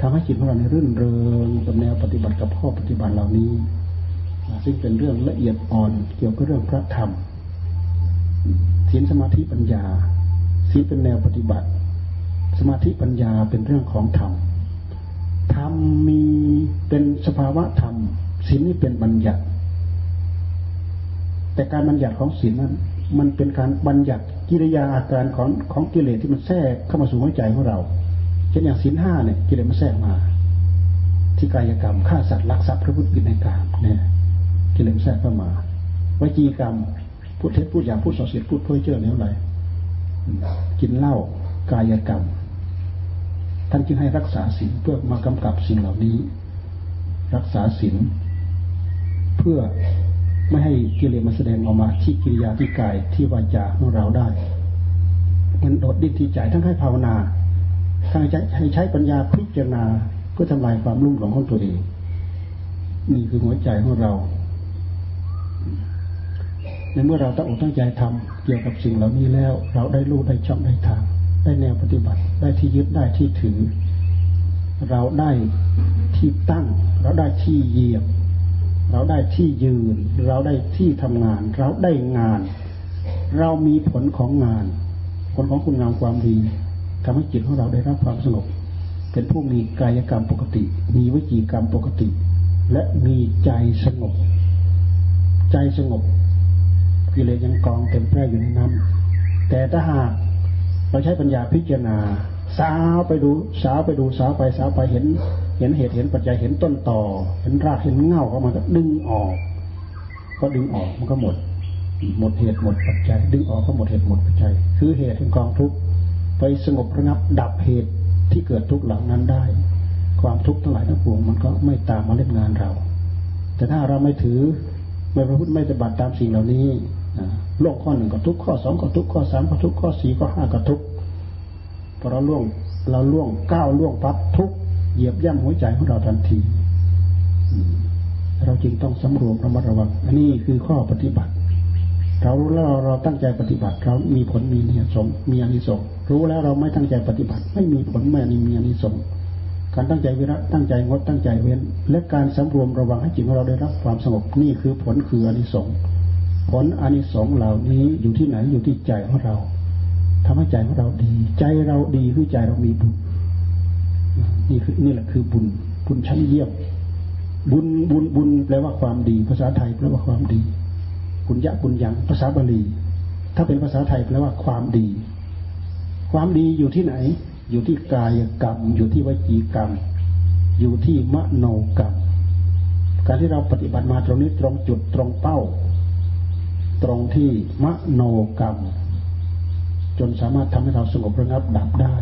ทำให้จิตของเราในรื่นเริงกับแนวปฏิบัติกับข้อปฏิบัติเหล่านี้ซึ่งเป็นเรื่องละเอียดอ่อนเกี่ยวกับเรื่องพระธรรมศีลสมาธิปัญญาศีลเป็นแนวปฏิบัติสมาธิปัญญาเป็นเรื่องของธรรมธรรมมีเป็นสภาวะธรรมศีลนี่เป็นบัญญัติแต่การบัญญัติของศีลนั้นมันเป็นการบัญญัติกิริยาอาการของของกิเลสที่มันแทรกเข้ามาสู่หัวใจของเราเช่นอย่างศีลห้าเนี่ยกิเลสมันแทรกมาที่กายกรรมฆ่าสัตว์ลักทรัพย์พระพุทธปิณฑิกามเนี่ยกิเลสแทรกเข้ามาวจีกรรมพูดเท็จพูดหยาบพูดส่อเสียดพูดเพ้อเจ้อแล้วอะไรกินเหล้ากายกรรมท่านจึงให้รักษาศีลเพื่อมากำกับสิ่งเหล่านี้รักษาศีลเพื่อไม่ให้กิเลสมาแสดงออกมาที่กิริยาที่กายที่วาจาของเราได้มันโดดดิ้นที่ใจทั้งให้ภาวนาทั้งให้ใช้ปัญญาพิจารณาเพื่อทำลายความลุ่มหลงของตัวเองนี่คือหัวใจของเราในเมื่อเราตั้งอกตั้งใจทำเกี่ยวกับสิ่งเหล่านี้แล้วเราได้รู้ได้ช่องได้ทางได้แนวปฏิบัติได้ที่ยึดได้ที่ถือเราได้ที่ตั้งเราได้ที่เหยียบเราได้ที่ยืนเราได้ที่ทำงานเราได้งานเรามีผลของงานผลของคุณงามความดีทำให้จิตของเราได้รับความสงบเป็นผู้มีกายกรรมปกติมีวจีกรรมปกติและมีใจสงบใจสงบกิเลสยังกองเต็มแพร่อยู่ในนั้นแต่ถ้าหากเราใช้ปัญญาพิจารณาสาวไปดูสาวไปดูสาวไปสาวไปเห็นเห็นเหตุเห็นปัจจัยเห็นต้นต่อเห็นรากเห็นเงาเข้ามาก็ดึงออกก็ดึงออกมันก็หมดหมดเหตุหมดปัจจัยดึงออกก็หมดเหตุหมดปัจจัยคือเหตุแห่งกองทุกข์ไปสงบระงับดับเหตุที่เกิดทุกข์เหล่านั้นได้ความทุกข์ทั้งหลายทั้งปวงมันก็ไม่ตามมาเล่นงานเราแต่ถ้าเราไม่ถือไม่ประพฤติไม่ปฏิบัติตามสิ่งเหล่านี้โลกข้อหนึ่งก็ทุกข์ข้อสองก็ทุกข์ข้อสามก็ทุกข์ข้อสี่ก็ห้าก็ทุกข์พอเราล่วงเราล่วงก้าวล่วงปั๊บทุกข์เหยียบย่ำหัวใจของเราทันทีเราจึงต้องสำรวมระมัดระวังอันนี้คือข้อปฏิบัติเรารู้แล้วเราตั้งใจปฏิบัติเรามีผลมีอานิสงส์มีอานิสงส์รู้แล้วเราไม่ตั้งใจปฏิบัติไม่มีผลไม่มีอานิสงส์การตั้งใจวิริยะตั้งใจงดตั้งใจเว้นและการสำรวมระวังให้จิตของเราได้รับความสงบนี่คือผลคืออานิสงส์ผลอานิสงส์เหล่านี้อยู่ที่ไหนอยู่ที่ใจของเราทำให้ใจของเราดีใจเราดีคือใจเรามีบุญนี่คือนี่แหละคือบุญบุญชั้นเยี่ยมบุญบุญบุญแปลว่าความดีภาษาไทยแปลว่าความดีบุญยะบุญยังภาษาบาลีถ้าเป็นภาษาไทยแปลว่าความดีความดีอยู่ที่ไหนอยู่ที่กายกรรมอยู่ที่วจีกรรมอยู่ที่มโนกรรมการที่เราปฏิบัติมาตรงนี้ตรงจุดตรงเป้าตรงที่มโนกรรมจนสามารถทำให้เราสงบระงับดับได้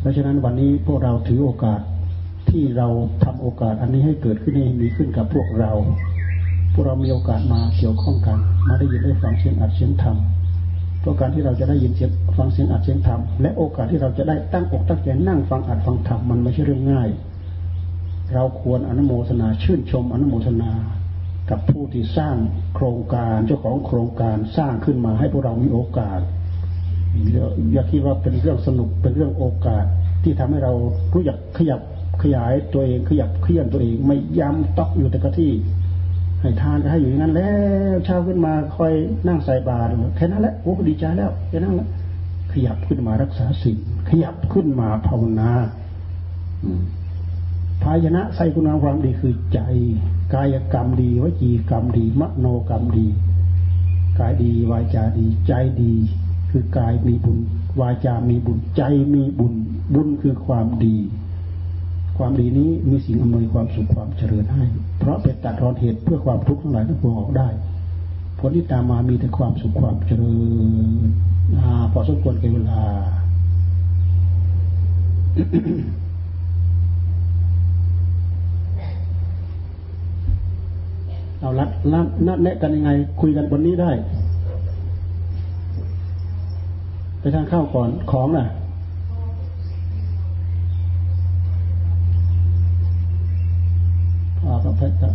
เพราะฉะนั้นวันนี้พวกเราถือโอกาสที่เราทำโอกาสอันนี้ให้เกิดขึ้นให้มีขึ้นกับพวกเราพวกเรามีโอกาสมาเกี่ยวข้องกันมาได้ยินได้ฟังเสียงอัดเสียงธรรมเพราะการที่เราจะได้ยินเสียงฟังเสียงอัดเสียงธรรมและโอกาสที่เราจะได้ตั้งอกตั้งใจนั่งฟังอัดฟังธรรมมันไม่ใช่เรื่องง่ายเราควรอนุโมทนาชื่นชมอนุโมทนากับผู้ที่สร้างโครงการเจ้าของโครงการสร้างขึ้นมาให้พวกเรามีโอกาสอย่าคิดว่าเป็นเรื่องสนุกเป็นเรื่องโอกาสที่ทำให้เรารู้จักขยับขยายตัวเองขยับเคลื่อนตัวเองไม่ย้ำต๊อกอยู่แต่กับที่ให้ทานก็ให้อยู่อย่างนั้นแล้วเช้าขึ้นมาคอยนั่งใส่บาตรแค่นั้นแหละโอ้ดีใจแล้วแค่นั้นแหละขยับขึ้นมารักษาศีลขยับขึ้นมาภาวนาภายนะใส่คุณงามความดีคือใจกายกรรมดีวจีกรรมดีมโนกรรมดีกายดีวาจาดีใจดีคือกายมีบุญวาจามีบุญใจมีบุญบุญคือความดีความดีนี้มีสิ่งอำนวยความสุขความเจริญให้เพราะเป็นตัดรอนเหตุเพื่อความทุกข์ทั้งหลายทั้งปวงออกได้ผลที่ตามมามีแต่ความสุขความเจริญอ่าพอสมควรแก่เวลา เราละละนัดแนะกันยังไงคุยกันบนนี้ได้ไปทางข้าวก่อนของน่ะ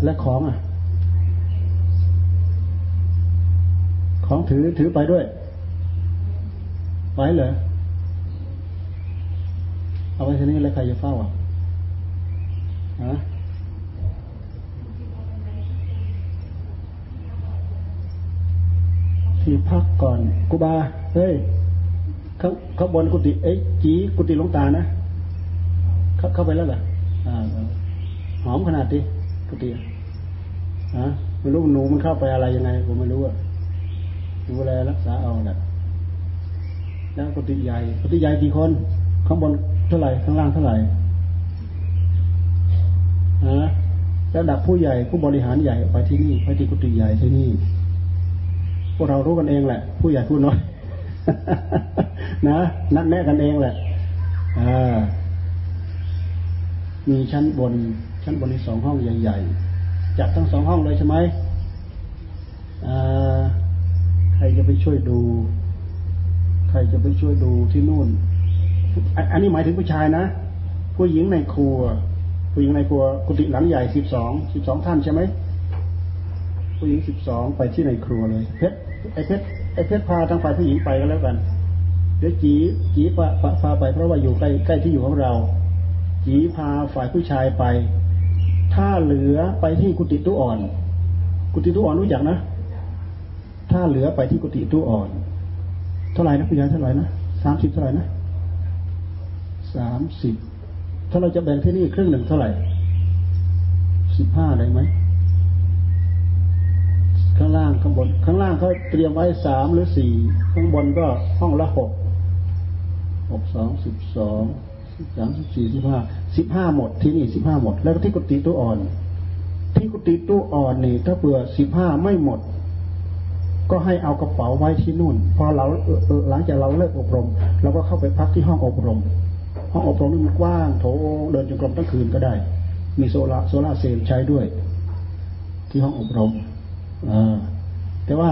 และของอ่ะของถือถือไปด้วยไปเลยเอาไปที่นี่แล้วใครจะเฝ้าอ่ะฮะที่พักก่อนกูบาเฮ้ยเขาเขาบนกุฏิเอ้ยจีกุฏิหลวงตานะเขาเข้าไปแล้วเหรออ่าหอมขนาดดิกุฏิอ่ะไม่รู้หนูมันเข้าไปอะไรยังไงผมไม่รู้อ่ะดูแลรักษาเอาน่ะแล้วกุฏิใหญ่กุฏิใหญ่กี่คนข้างบนเท่าไหร่ข้างล่างเท่าไหร่ฮะระดับผู้ใหญ่ผู้บริหารใหญ่ไปที่นี่ไปที่กุฏิใหญ่ที่นี่พวกเรารู้กันเองแหละผู้ใหญ่ผู้น้อย นะนัดแนะกันเองแหละอ่ามีชั้นบนชั้นบนที่สองห้องใหญ่ๆจัดทั้งสองห้องเลยใช่ไหมอ่าใครจะไปช่วยดูใครจะไปช่วยดูที่นู่นอันนี้หมายถึงผู้ชายนะผู้หญิงในครัวผู้หญิงในครัวกุฏิหลังใหญ่สิบสองสิบสองท่านใช่ไหมผู้หญิงสิบสองไปที่ในครัวเลยเพชรไอเพชรไอเพชรพาทางฝ่ายผู้หญิงไปก็แล้วกันเดี๋ยวจีจีพาพาไปเพราะว่าอยู่ใกล้ใกล้ที่อยู่ของเราจีพาฝ่ายผู้ชายไปถ้าเหลือไปที่กุฏิตู้อ่อนกุฏิตู้อ่อนรู้จักนะถ้าเหลือไปที่กุฏิตู้อ่อนเท่าไหร่นะผู้ใหญ่เท่าไหร่นะสามสิบเท่าไหร่นะสามสิบถ้าเราจะแบ่งที่นี่ครึ่งหนึ่งเท่าไหร่สิบห้าได้ไหมข้างล่างข้างบนข้างล่างเขาเตรียมไว้สามหรือสี่ข้างบนก็ห้องละหกหกสองสิบสองสิบสามสิบสี่สิบห้าสิบห้าหมดที่นี่สิบห้าหมดแล้วที่กุฏิตู้อ่อนที่กุฏิตู้อ่อนนี่ถ้าเผื่อสิบห้าไม่หมดก็ให้เอากระเป๋าไว้ที่นู่นพอเราหลังจากเราเลิกอบรมเราก็เข้าไปพักที่ห้องอบรมห้องอบรมนี่มันกว้างโถเดินจงกรมทั้งคืนก็ได้มีโซล่าโซล่าเซลล์ใช้ด้วยที่ห้องอบรมแต่ว่า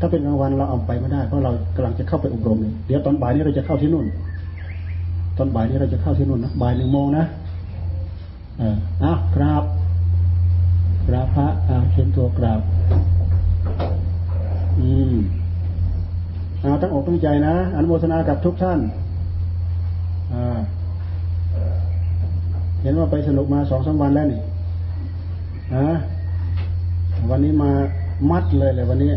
ถ้าเป็นกลางวันเราเอาไปไม่ได้เพราะเรากำลังจะเข้าไปอบรมเดี๋ยวตอนบ่ายนี้เราจะเข้าที่นู่นตอนบ่ายนี้เราจะเข้าที่นู่นนะบ่ายหนึ่งโมงนะอ้าวกราบกราบพระเชิญตัวกราบอืมเอาตั้งอกตั้งใจนะอนุโมทนากับทุกท่านอ่าเห็นว่าไปสนุกมา สองสาม วันแล้วนี่ฮะวันนี้มามัดเลยแหละวันนี้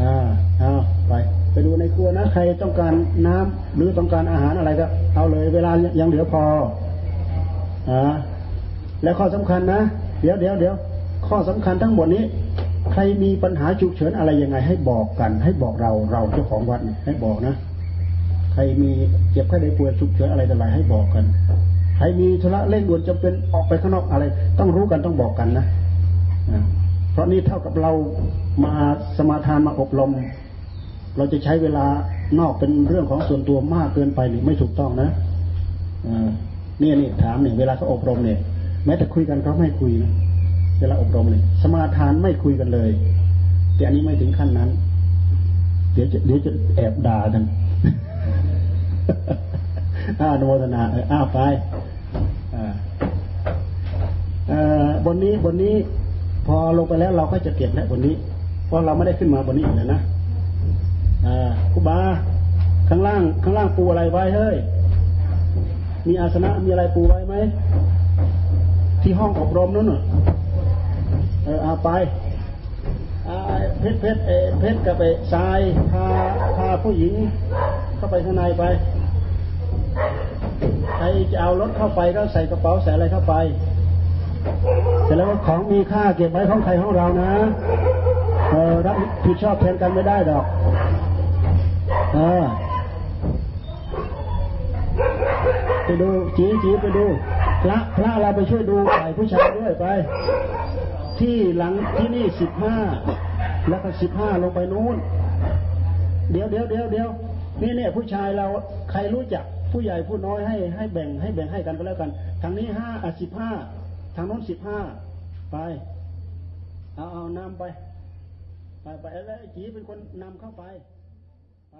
อ่าเอาไปไปดูในครัวนะใครต้องการน้ำหรือต้องการอาหารอะไรก็เอาเลยเวลายังเหลือพออ่าแล้วข้อสำคัญนะเดี๋ยวเดี๋ยวเดี๋ยวข้อสำคัญทั้งหมดนี้ใครมีปัญหาฉุกเฉินอะไรยังไงให้บอกกันให้บอกเราเราเจ้าของวัดเนี่ยให้บอกนะใครมีเจ็บไข้ได้ป่วยฉุกเฉินอะไรต่ออะไรให้บอกกันใครมีธุระเร่งด่วนจำเป็นออกไปข้างนอกอะไรต้องรู้กันต้องบอกกันนะเพราะนี่เท่ากับเรามาสมาทานมาอบรมเราจะใช้เวลานอกเป็นเรื่องของส่วนตัวมากเกินไปนี่ไม่ถูกต้องนะนี่นี่ถามนี่เวลาเขาอบรมเนี่ยแม้แต่คุยกันเขาไม่คุยนะเวลาอบรมเลยสมาทานไม่คุยกันเลยแต่อันนี้ไม่ถึงขั้นนั้นเดี๋ยวจะเดี๋ยวจะแอบด่ากัน อ้าวอนุโมทนาเอออ้าวไปบนนี้บนนี้พอลงไปแล้วเราก็จะเก็บแล้วบนนี้เพราะเราไม่ได้ขึ้นมาบนนี้อีกแล้วนะครูบาข้างล่างข้างล่างปูอะไรไว้เฮ้ยมีอาสนะมีอะไรปูไว้ไหมที่ห้องอบรมนั่นน่ะเออเอาไปเอาเพชรเพชรเอเพชรกับไปทรายพาพาผู้หญิงเข้าไปข้างในไปใครจะเอารถเข้าไปก็ใส่กระเป๋าใส่อะไรเข้าไปเสร็จแล้วของมีค่าเก็บไว้ของใครของเรานะเออรับผิดชอบแทนกันไม่ได้ดอกเออไปดูจีจีไปดูพระพระเราไปช่วยดูฝ่ายผู้ชายด้วยไปที่หลังที่นี่สิบห้าแล้วก็สิบห้าลงไปนู้นเดี๋ยวเดี๋ยวเดี๋ยวเดี๋ยวนี่เนี่ยผู้ชายเราใครรู้จักผู้ใหญ่ผู้น้อยให้ให้แบ่งให้แบ่งให้กันก็แล้วกันทางนี้ห้าสิบห้าทางนู้นสิบห้าไป เอาเอานำไปไปไปแล้วไอ้จีเป็นคนนำเข้าไปไป